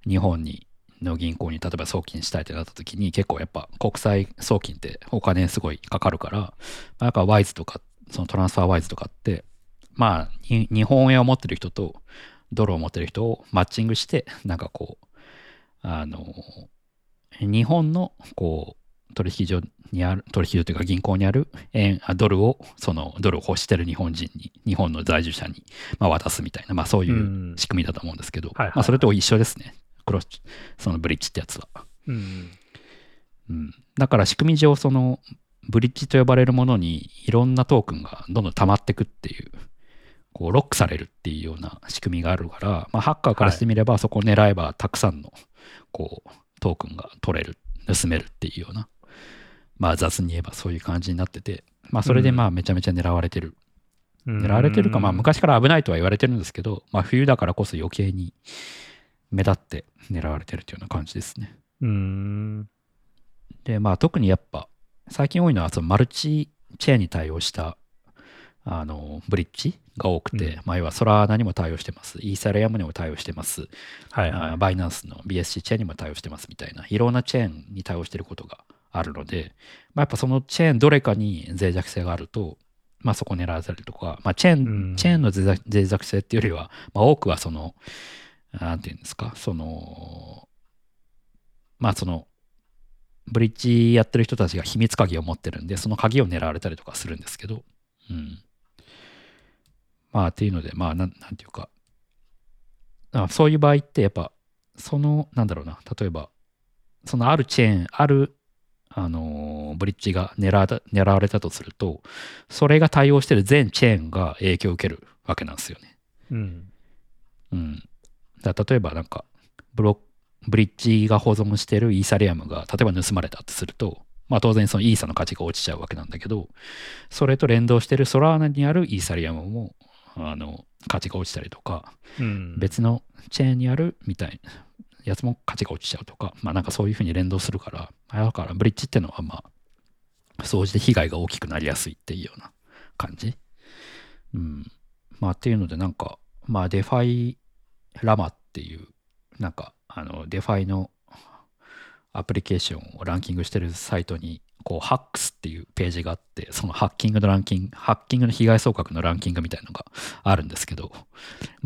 日本にの銀行に例えば送金したいってなった時に、結構やっぱ国際送金ってお金すごいかかるから、なんかワイズとかそのトランスファーワイズとかって、まあ日本円を持ってる人とドルを持ってる人をマッチングして、なんかこう日本のこう取引所というか銀行にあるドルを欲してる日本の在住者に渡すみたいな、そういう仕組みだと思うんですけど、はいはい、それと一緒ですね、そのブリッジってやつは。だから仕組み上、そのブリッジと呼ばれるものにいろんなトークンがどんどん溜まってくっていう、こうロックされるっていうような仕組みがあるから、ハッカーからしてみれば、そこを狙えばたくさんのこうトークンが取れる、盗めるっていうような、雑に言えばそういう感じになってて、それでめちゃめちゃ狙われてる。狙われてるか、昔から危ないとは言われてるんですけど、冬だからこそ余計に目立って狙われてるというような感じですね。で、特にやっぱ最近多いのはそのマルチチェーンに対応したブリッジが多くて、要はソラーナにも対応してます、イーサリアムにも対応してます、はいはい、バイナンスの BSC チェーンにも対応してますみたいな、いろんなチェーンに対応していることがあるので、やっぱそのチェーンどれかに脆弱性があると、そこを狙われるとか、チェーンの脆弱性っていうよりは、多くはその、なんていうんですか、そのブリッジやってる人たちが秘密鍵を持ってるんで、その鍵を狙われたりとかするんですけど、っていうので、なんていうか、そういう場合ってやっぱ例えばそのあるチェーンあるブリッジが狙われたとすると、それが対応してる全チェーンが影響を受けるわけなんですよね。だから例えばブリッジが保存してるイーサリアムが例えば盗まれたとすると、当然そのイーサの価値が落ちちゃうわけなんだけど、それと連動してるソラーナにあるイーサリアムも価値が落ちたりとか、別のチェーンにあるみたいなやつも価値が落ちちゃうとか、そういうふうに連動するから、だからブリッジってのは総じて被害が大きくなりやすいっていうような感じ。っていうのでデファイラマっていうデファイのアプリケーションをランキングしてるサイトにハックスっていうページがあって、そのハッキングの被害総額のランキングみたいなのがあるんですけど、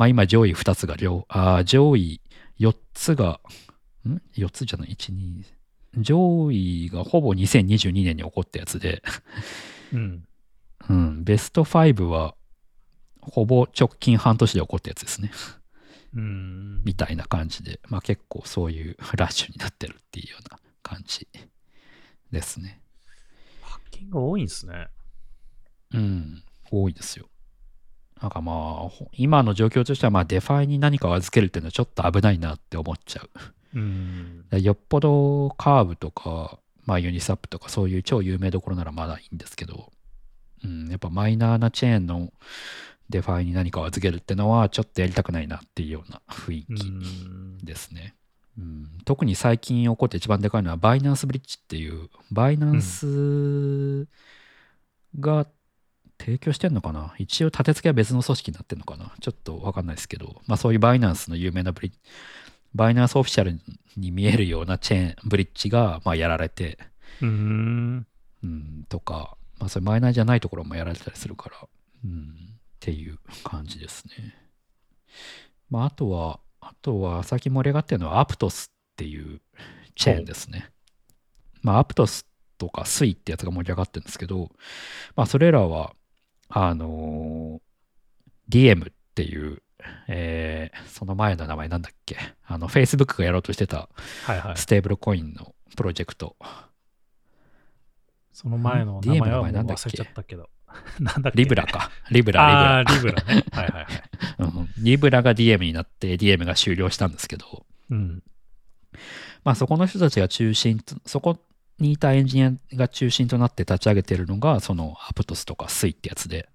今上位2つが上位4つが4つじゃない12上位がほぼ2022年に起こったやつでベスト5はほぼ直近半年で起こったやつですね。みたいな感じで、結構そういうラッシュになってるっていうような感じですね。ハッキング多いんですね。多いですよ。今の状況としては、デファイに何かを預けるっていうのはちょっと危ないなって思っちゃう。よっぽどカーブとか、ユニサップとかそういう超有名どころならまだいいんですけど、やっぱマイナーなチェーンのデファイに何かを預けるってのはちょっとやりたくないなっていうような雰囲気ですね。特に最近起こって一番でかいのはバイナンスブリッジっていう、バイナンスが提供してんのかな、一応立て付けは別の組織になってんのかな、ちょっと分かんないですけど、そういうバイナンスの有名なバイナンスオフィシャルに見えるようなチェーンブリッジがやられて、とか、それマイナーじゃないところもやられたりするから、っていう感じですね。あとは最近盛り上がってるのはアプトスっていうチェーンですね。アプトスとかスイってやつが盛り上がってるんですけど、それらはDM っていう、その前の名前なんだっけ、Facebook がやろうとしてたステーブルコインのプロジェクト、その前の名前はもう忘れちゃったけどなんだっけ、リブラね、はいはいはいリブラが DM になって DM が終了したんですけど、そこの人たちが中心と、そこにいたエンジニアが中心となって立ち上げてるのがそのアプトスとかスイってやつで、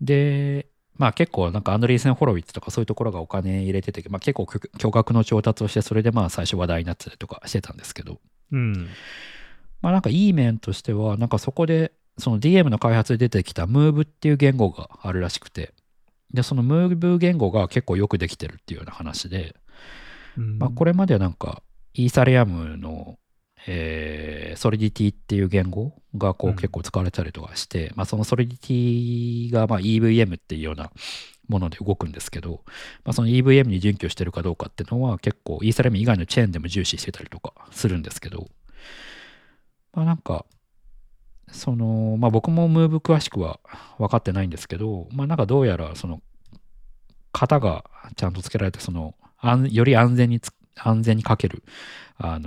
で結構アンドリーセン・ホロウィッツとかそういうところがお金入れてて、結構巨額の調達をして、それで最初話題になってたりとかしてたんですけど、いい面としてはそこでその DM の開発で出てきた Move っていう言語があるらしくて、でその Move 言語が結構よくできてるっていうような話で、これまではイーサリアムの、ソリディティっていう言語が結構使われたりとかして、そのソリディティがEVM っていうようなもので動くんですけど、その EVM に準拠してるかどうかっていうのは結構イーサリアム以外のチェーンでも重視してたりとかするんですけど、まあなんかそのまあ僕もムーブ詳しくは分かってないんですけど、まあなんかどうやらその型がちゃんとつけられて、そのより安全にかけるソ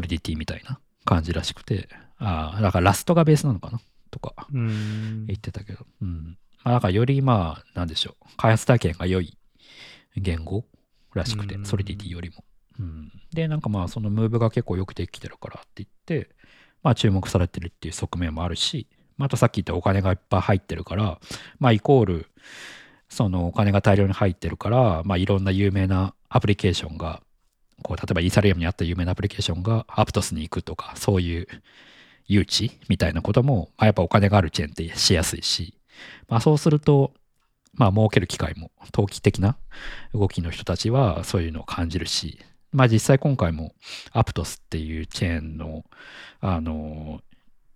リディティみたいな感じらしくて、あ、だからラストがベースなのかなとか言ってたけど、うん、まあ、だからよりまあなんでしょう、開発体験が良い言語らしくて、ソリディティよりも、うん、でなんかまあそのムーブが結構よくできてるからって言って、まあ、注目されてるっていう側面もあるし、またさっき言ったお金がいっぱい入ってるから、まあ、イコールそのお金が大量に入ってるから、まあ、いろんな有名なアプリケーションがこう、例えばイーサリアムにあった有名なアプリケーションがアプトスに行くとか、そういう誘致みたいなことも、まあ、やっぱお金があるチェーンってしやすいし、まあ、そうするとまあ儲ける機会も、投機的な動きの人たちはそういうのを感じるし、まあ実際今回もアプトスっていうチェーンの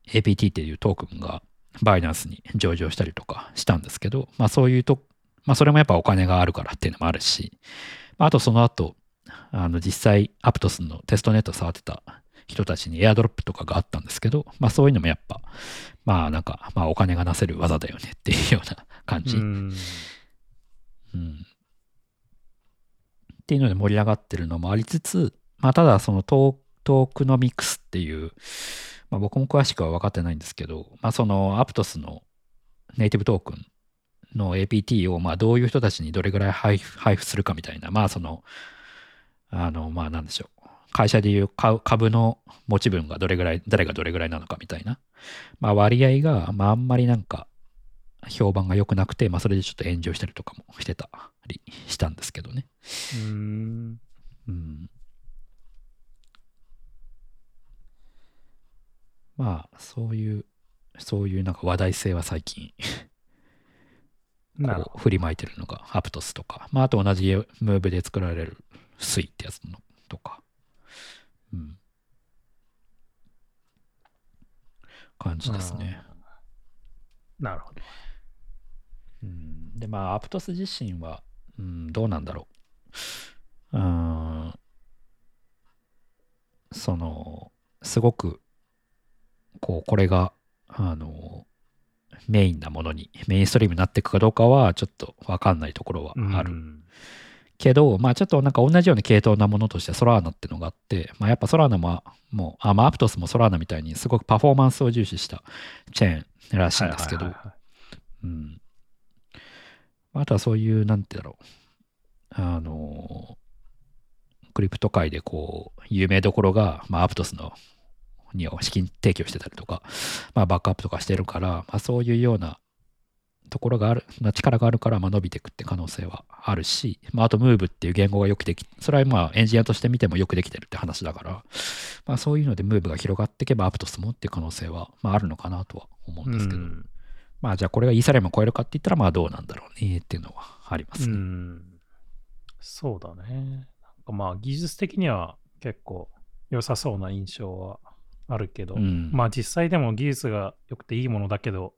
APT っていうトークンがバイナンスに上場したりとかしたんですけど、まあそういうと、まあそれもやっぱお金があるからっていうのもあるし、あとその後実際アプトスのテストネット触ってた人たちにエアドロップとかがあったんですけど、まあそういうのもやっぱまあなんか、まあお金がなせる技だよねっていうような感じ、うん、っていうので盛り上がってるのもありつつ、まあただそのトークノミクスっていう、まあ僕も詳しくは分かってないんですけど、まあそのアプトスのネイティブトークンの APT をまあどういう人たちにどれぐらい配布するかみたいな、まあそのまあなんでしょう、会社でいう株の持ち分がどれぐらい、誰がどれぐらいなのかみたいな、まあ、割合が、まあ、あんまりなんか評判が良くなくて、まあ、それでちょっと炎上したりとかもしてたりしたんですけどね。うん。まあそういうなんか話題性は最近こう振りまいてるのがアプトスとか、まあ、あと同じムーブで作られるスイってやつのとか。うん、感じですね。なるほど。うん、でまあアプトス自身は、うん、どうなんだろう。そのすごくこうこれがメインなものにメインストリームになっていくかどうかはちょっと分かんないところはある。うんけど、まあちょっとなんか同じような系統なものとしてソラーナってのがあって、まあやっぱソラーナも、まあアプトスもソラーナみたいにすごくパフォーマンスを重視したチェーンらしいんですけど、うん。あとはそういう、なんてだろう、クリプト界でこう、有名どころが、まあアプトスのに資金提供してたりとか、まあバックアップとかしてるから、まあそういうような、ところがある、力があるからまあ伸びていくって可能性はあるし、まあ、あとムーブっていう言語がよくでき、それはまあエンジニアとして見てもよくできてるって話だから、まあ、そういうのでムーブが広がっていけばアプトスもっていう可能性はまああるのかなとは思うんですけど、うん、まあじゃあこれがイーサリアムを超えるかって言ったらまあどうなんだろうねっていうのはありますね。うん、そうだね。なんかまあ技術的には結構良さそうな印象はあるけど、うん、まあ実際でも技術が良くていいものだけど、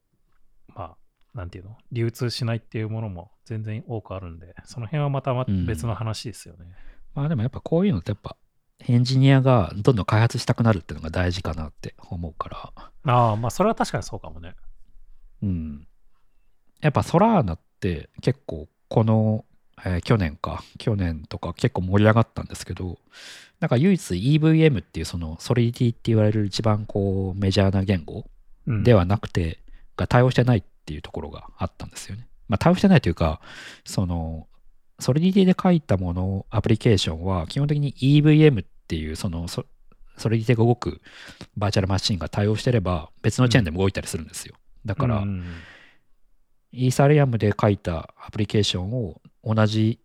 まあなんていうの、流通しないっていうものも全然多くあるんで、その辺はまた別の話ですよね。うん、まあでもやっぱこういうのってやっぱエンジニアがどんどん開発したくなるっていうのが大事かなって思うから。ああ、まあそれは確かにそうかもね。うん。やっぱソラーナって結構この、去年とか結構盛り上がったんですけど、なんか唯一 EVM っていうそのソリディティって言われる一番こうメジャーな言語ではなくて、うん、が対応してないっていうところがあったんですよね。まあ、対応してないというか、そのソリディティで書いたもの、アプリケーションは基本的に EVM っていうそのソリディティが動くバーチャルマシンが対応してれば別のチェーンでも動いたりするんですよ。だから、イーサリアムで書いたアプリケーションを同じ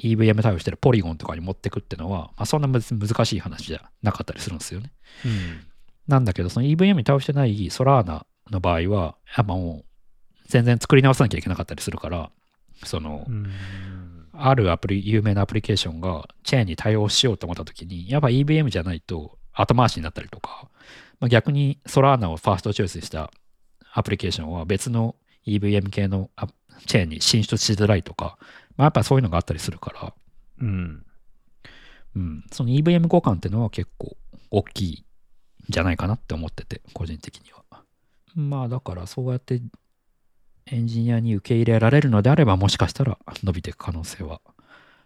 EVM 対応してるポリゴンとかに持ってくってのは、まあ、そんな難しい話じゃなかったりするんですよね。うん、なんだけどその EVM に対応してないソラーナの場合はやっぱもう全然作り直さなきゃいけなかったりするから、そのある有名なアプリケーションがチェーンに対応しようと思った時にやっぱ EVM じゃないと後回しになったりとか、まあ、逆にソラーナをファーストチョイスしたアプリケーションは別の EVM 系のチェーンに進出しづらいとか、まあ、やっぱそういうのがあったりするから、うん、うん、その EVM 交換っていうのは結構大きいんじゃないかなって思ってて、個人的には。まあだからそうやってエンジニアに受け入れられるのであれば、もしかしたら伸びていく可能性は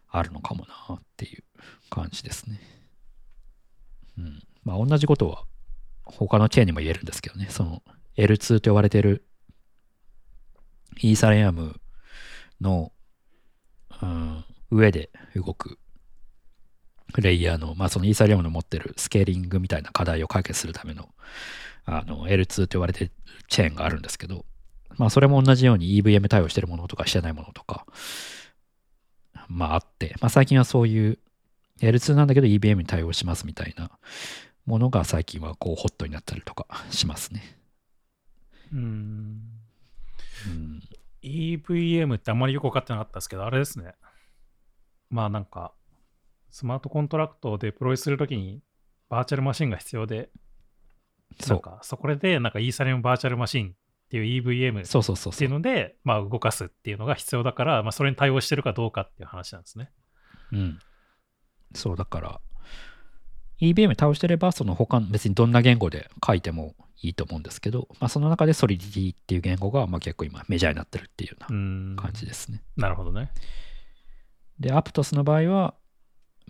あるのかもなっていう感じですね。うん、まあ同じことは他のチェーンにも言えるんですけどね、その L2 と呼ばれてるイーサリアムの、上で動くレイヤーの、まあそのイーサリアムの持ってるスケーリングみたいな課題を解決するための、L2 と呼ばれてるチェーンがあるんですけど、まあそれも同じように EVM 対応してるものとかしてないものとか、まああって、まあ最近はそういう L2 なんだけど EVM に対応しますみたいなものが最近はこうホットになったりとかしますね。うん、EVM ってあんまりよく分かってなかったですけど、あれですね。まあなんかスマートコントラクトをデプロイするときにバーチャルマシンが必要で、そうか、そこでなんかイーサリアムバーチャルマシンっていう EVM っていうので、まあ動かすっていうのが必要だから、まあそれに対応してるかどうかっていう話なんですね。うん。そうだから。EVM 倒してれば、その他の別にどんな言語で書いてもいいと思うんですけど、まあ、その中で Solidity っていう言語がまあ結構今メジャーになってるっていうような感じですね。なるほどね。で、Aptos の場合は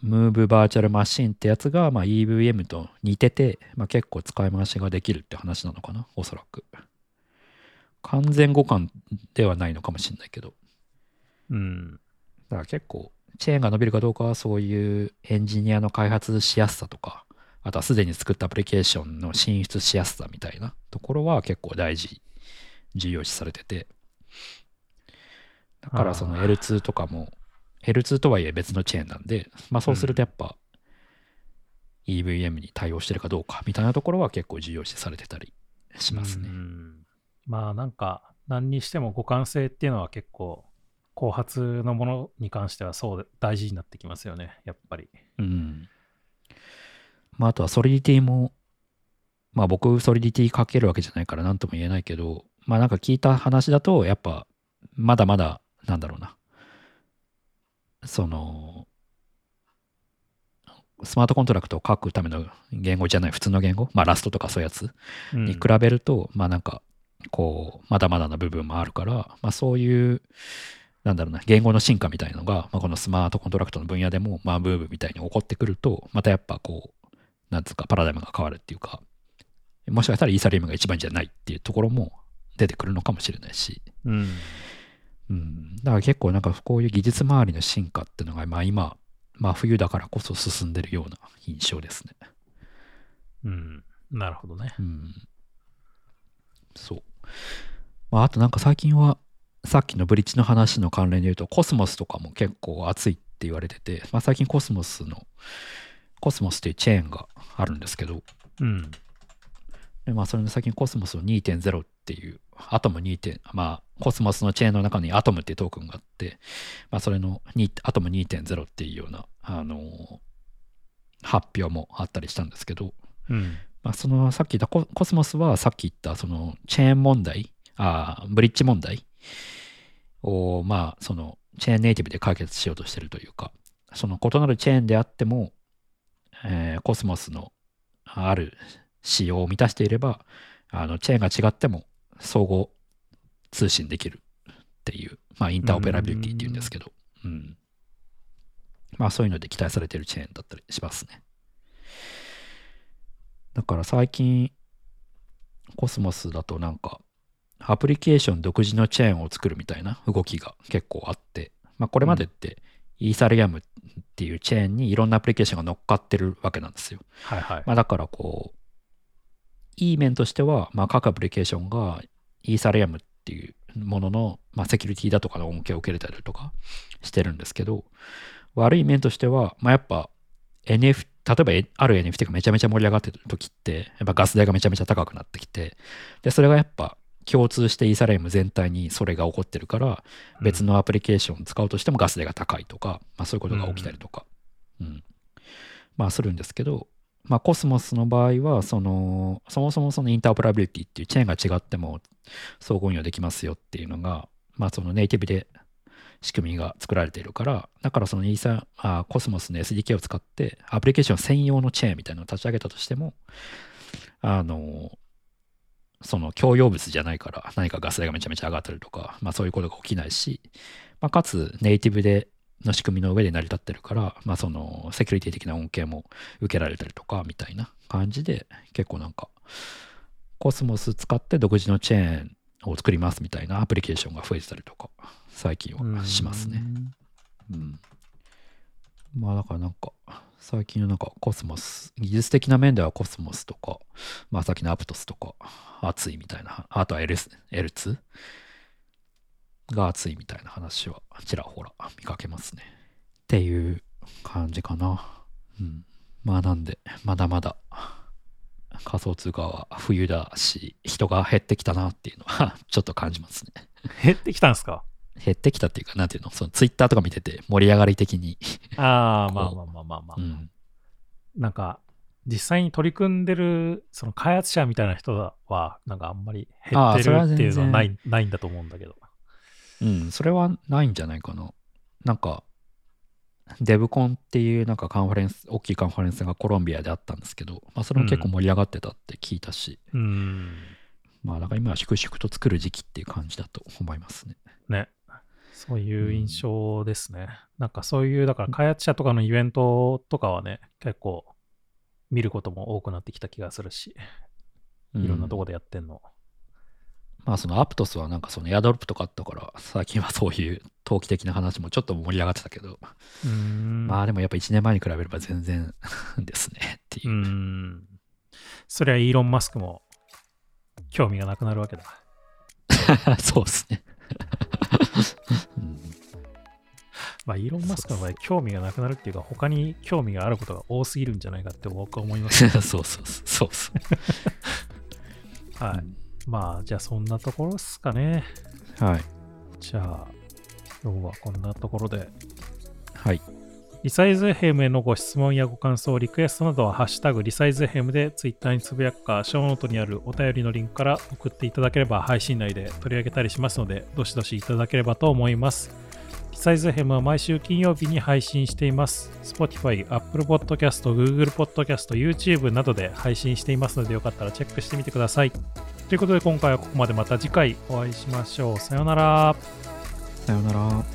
Move Virtual Machine ってやつがまあ EVM と似てて、まあ、結構使い回しができるって話なのかな、おそらく。完全互換ではないのかもしれないけど。だから結構、チェーンが伸びるかどうかは、そういうエンジニアの開発しやすさとか、あとはすでに作ったアプリケーションの進出しやすさみたいなところは結構重要視されてて、だからその L2 とかも、L2 とはいえ別のチェーンなんで、まあそうするとやっぱ EVM に対応してるかどうかみたいなところは結構重要視されてたりしますね。まあなんか何にしても互換性っていうのは結構後発のものに関してはそう大事になってきますよね、やっぱり。まあ、あとはソリディティも、まあ僕ソリディティかけるわけじゃないから何とも言えないけど、まあなんか聞いた話だとやっぱまだまだなんだろうな、そのスマートコントラクトを書くための言語じゃない普通の言語、まあラストとかそういうやつに比べると、まあなんかこうまだまだな部分もあるから、まあそういうなんだろうな、言語の進化みたいなのが、まあ、このスマートコントラクトの分野でも、まあ、ブームみたいに起こってくると、またやっぱこう、なんつうか、パラダイムが変わるっていうか、もしかしたらイーサリアムが一番じゃないっていうところも出てくるのかもしれないし、だから結構なんかこういう技術周りの進化っていうのが、まあ、今、まあ、冬だからこそ進んでるような印象ですね。なるほどね。そう。まあ、あとなんか最近は、さっきのブリッジの話の関連で言うと、コスモスとかも結構熱いって言われてて、まあ、最近コスモスっていうチェーンがあるんですけど、でまあ、それの最近コスモスの 2.0 っていう、アトム2.0、まあ、コスモスのチェーンの中にアトムっていうトークンがあって、まあ、それのアトム 2.0 っていうような、発表もあったりしたんですけど、まあ、そのさっき言ったコスモスはさっき言ったそのチェーン問題、ブリッジ問題を、まあそのチェーンネイティブで解決しようとしてるというか、その異なるチェーンであっても、コスモスのある仕様を満たしていれば、チェーンが違っても相互通信できるっていう、まあインターオペラビリティっていうんですけど、まあそういうので期待されているチェーンだったりしますね。だから最近コスモスだとなんかアプリケーション独自のチェーンを作るみたいな動きが結構あって、まあ、これまでってイーサリアムっていうチェーンにいろんなアプリケーションが乗っかってるわけなんですよ。まあ、だからこういい面としては、まあ、各アプリケーションがイーサリアムっていうものの、まあ、セキュリティだとかの恩恵を受けれたりとかしてるんですけど、悪い面としては、まあ、やっぱ 例えばある NFT がめちゃめちゃ盛り上がってる時って、やっぱガス代がめちゃめちゃ高くなってきて、でそれがやっぱ共通してイーサリアム全体にそれが起こってるから、別のアプリケーションを使うとしてもガス代が高いとか、まあ、そういうことが起きたりとか、まあするんですけど、まあ、コスモスの場合はそもそもそのインターオペラビリティっていうチェーンが違っても相互運用できますよっていうのが、まあ、そのネイティブで仕組みが作られているから、だからそのイーサーコスモスの SDK を使ってアプリケーション専用のチェーンみたいなのを立ち上げたとしても、その共用物じゃないから何かガス代がめちゃめちゃ上がったりとか、まあ、そういうことが起きないし、まあ、かつネイティブでの仕組みの上で成り立ってるから、まあ、そのセキュリティ的な恩恵も受けられたりとかみたいな感じで、結構なんかコスモス使って独自のチェーンを作りますみたいなアプリケーションが増えてたりとか最近はしますね。うん、まあだからなんか最近のなんかコスモス、技術的な面ではコスモスとか、まあさっきのアプトスとか熱いみたいな、あとは L2 が熱いみたいな話はちらほら見かけますねっていう感じかな。うん、まあなんでまだまだ仮想通貨は冬だし人が減ってきたなっていうのはちょっと感じますね。減ってきたんですか？減ってきたっていうか、なんていうの、そのツイッターとか見てて盛り上がり的にまあ、うん、なんか実際に取り組んでるその開発者みたいな人はなんかあんまり減ってるっていうのはないんだと思うんだけど、うん、それはないんじゃないかな。なんかデブコンっていうなんかカンファレンス、大きいカンファレンスがコロンビアであったんですけど、まあ、それも結構盛り上がってたって聞いたし、うん、まあだから今は粛々と作る時期っていう感じだと思いますね。ね、そういう印象ですね。うん、なんかそういうだから開発者とかのイベントとかはね、結構見ることも多くなってきた気がするし、いろんなとこでやってんの。うん、まあそのアプトスはなんかそのエアドロップとかあったから、最近はそういう投機的な話もちょっと盛り上がってたけど、まあでもやっぱ1年前に比べれば全然ですねっていう。それはイーロン・マスクも興味がなくなるわけだ。そうですね。まあイーロン・マスクの場合、興味がなくなるっていうか、他に興味があることが多すぎるんじゃないかって僕は思います、ね。そう。はい。まあじゃあそんなところですかね。はい、じゃあ今日はこんなところで、はい、リサイズヘムへのご質問やご感想、リクエストなどはハッシュタグリサイズヘムでツイッターにつぶやくか、ショーノートにあるお便りのリンクから送っていただければ配信内で取り上げたりしますので、どしどしいただければと思います。リサイズヘムは毎週金曜日に配信しています。 Spotify、Apple Podcast、Google Podcast、YouTube などで配信していますので、よかったらチェックしてみてください。ということで今回はここまで。また次回お会いしましょう。さようなら。さようなら。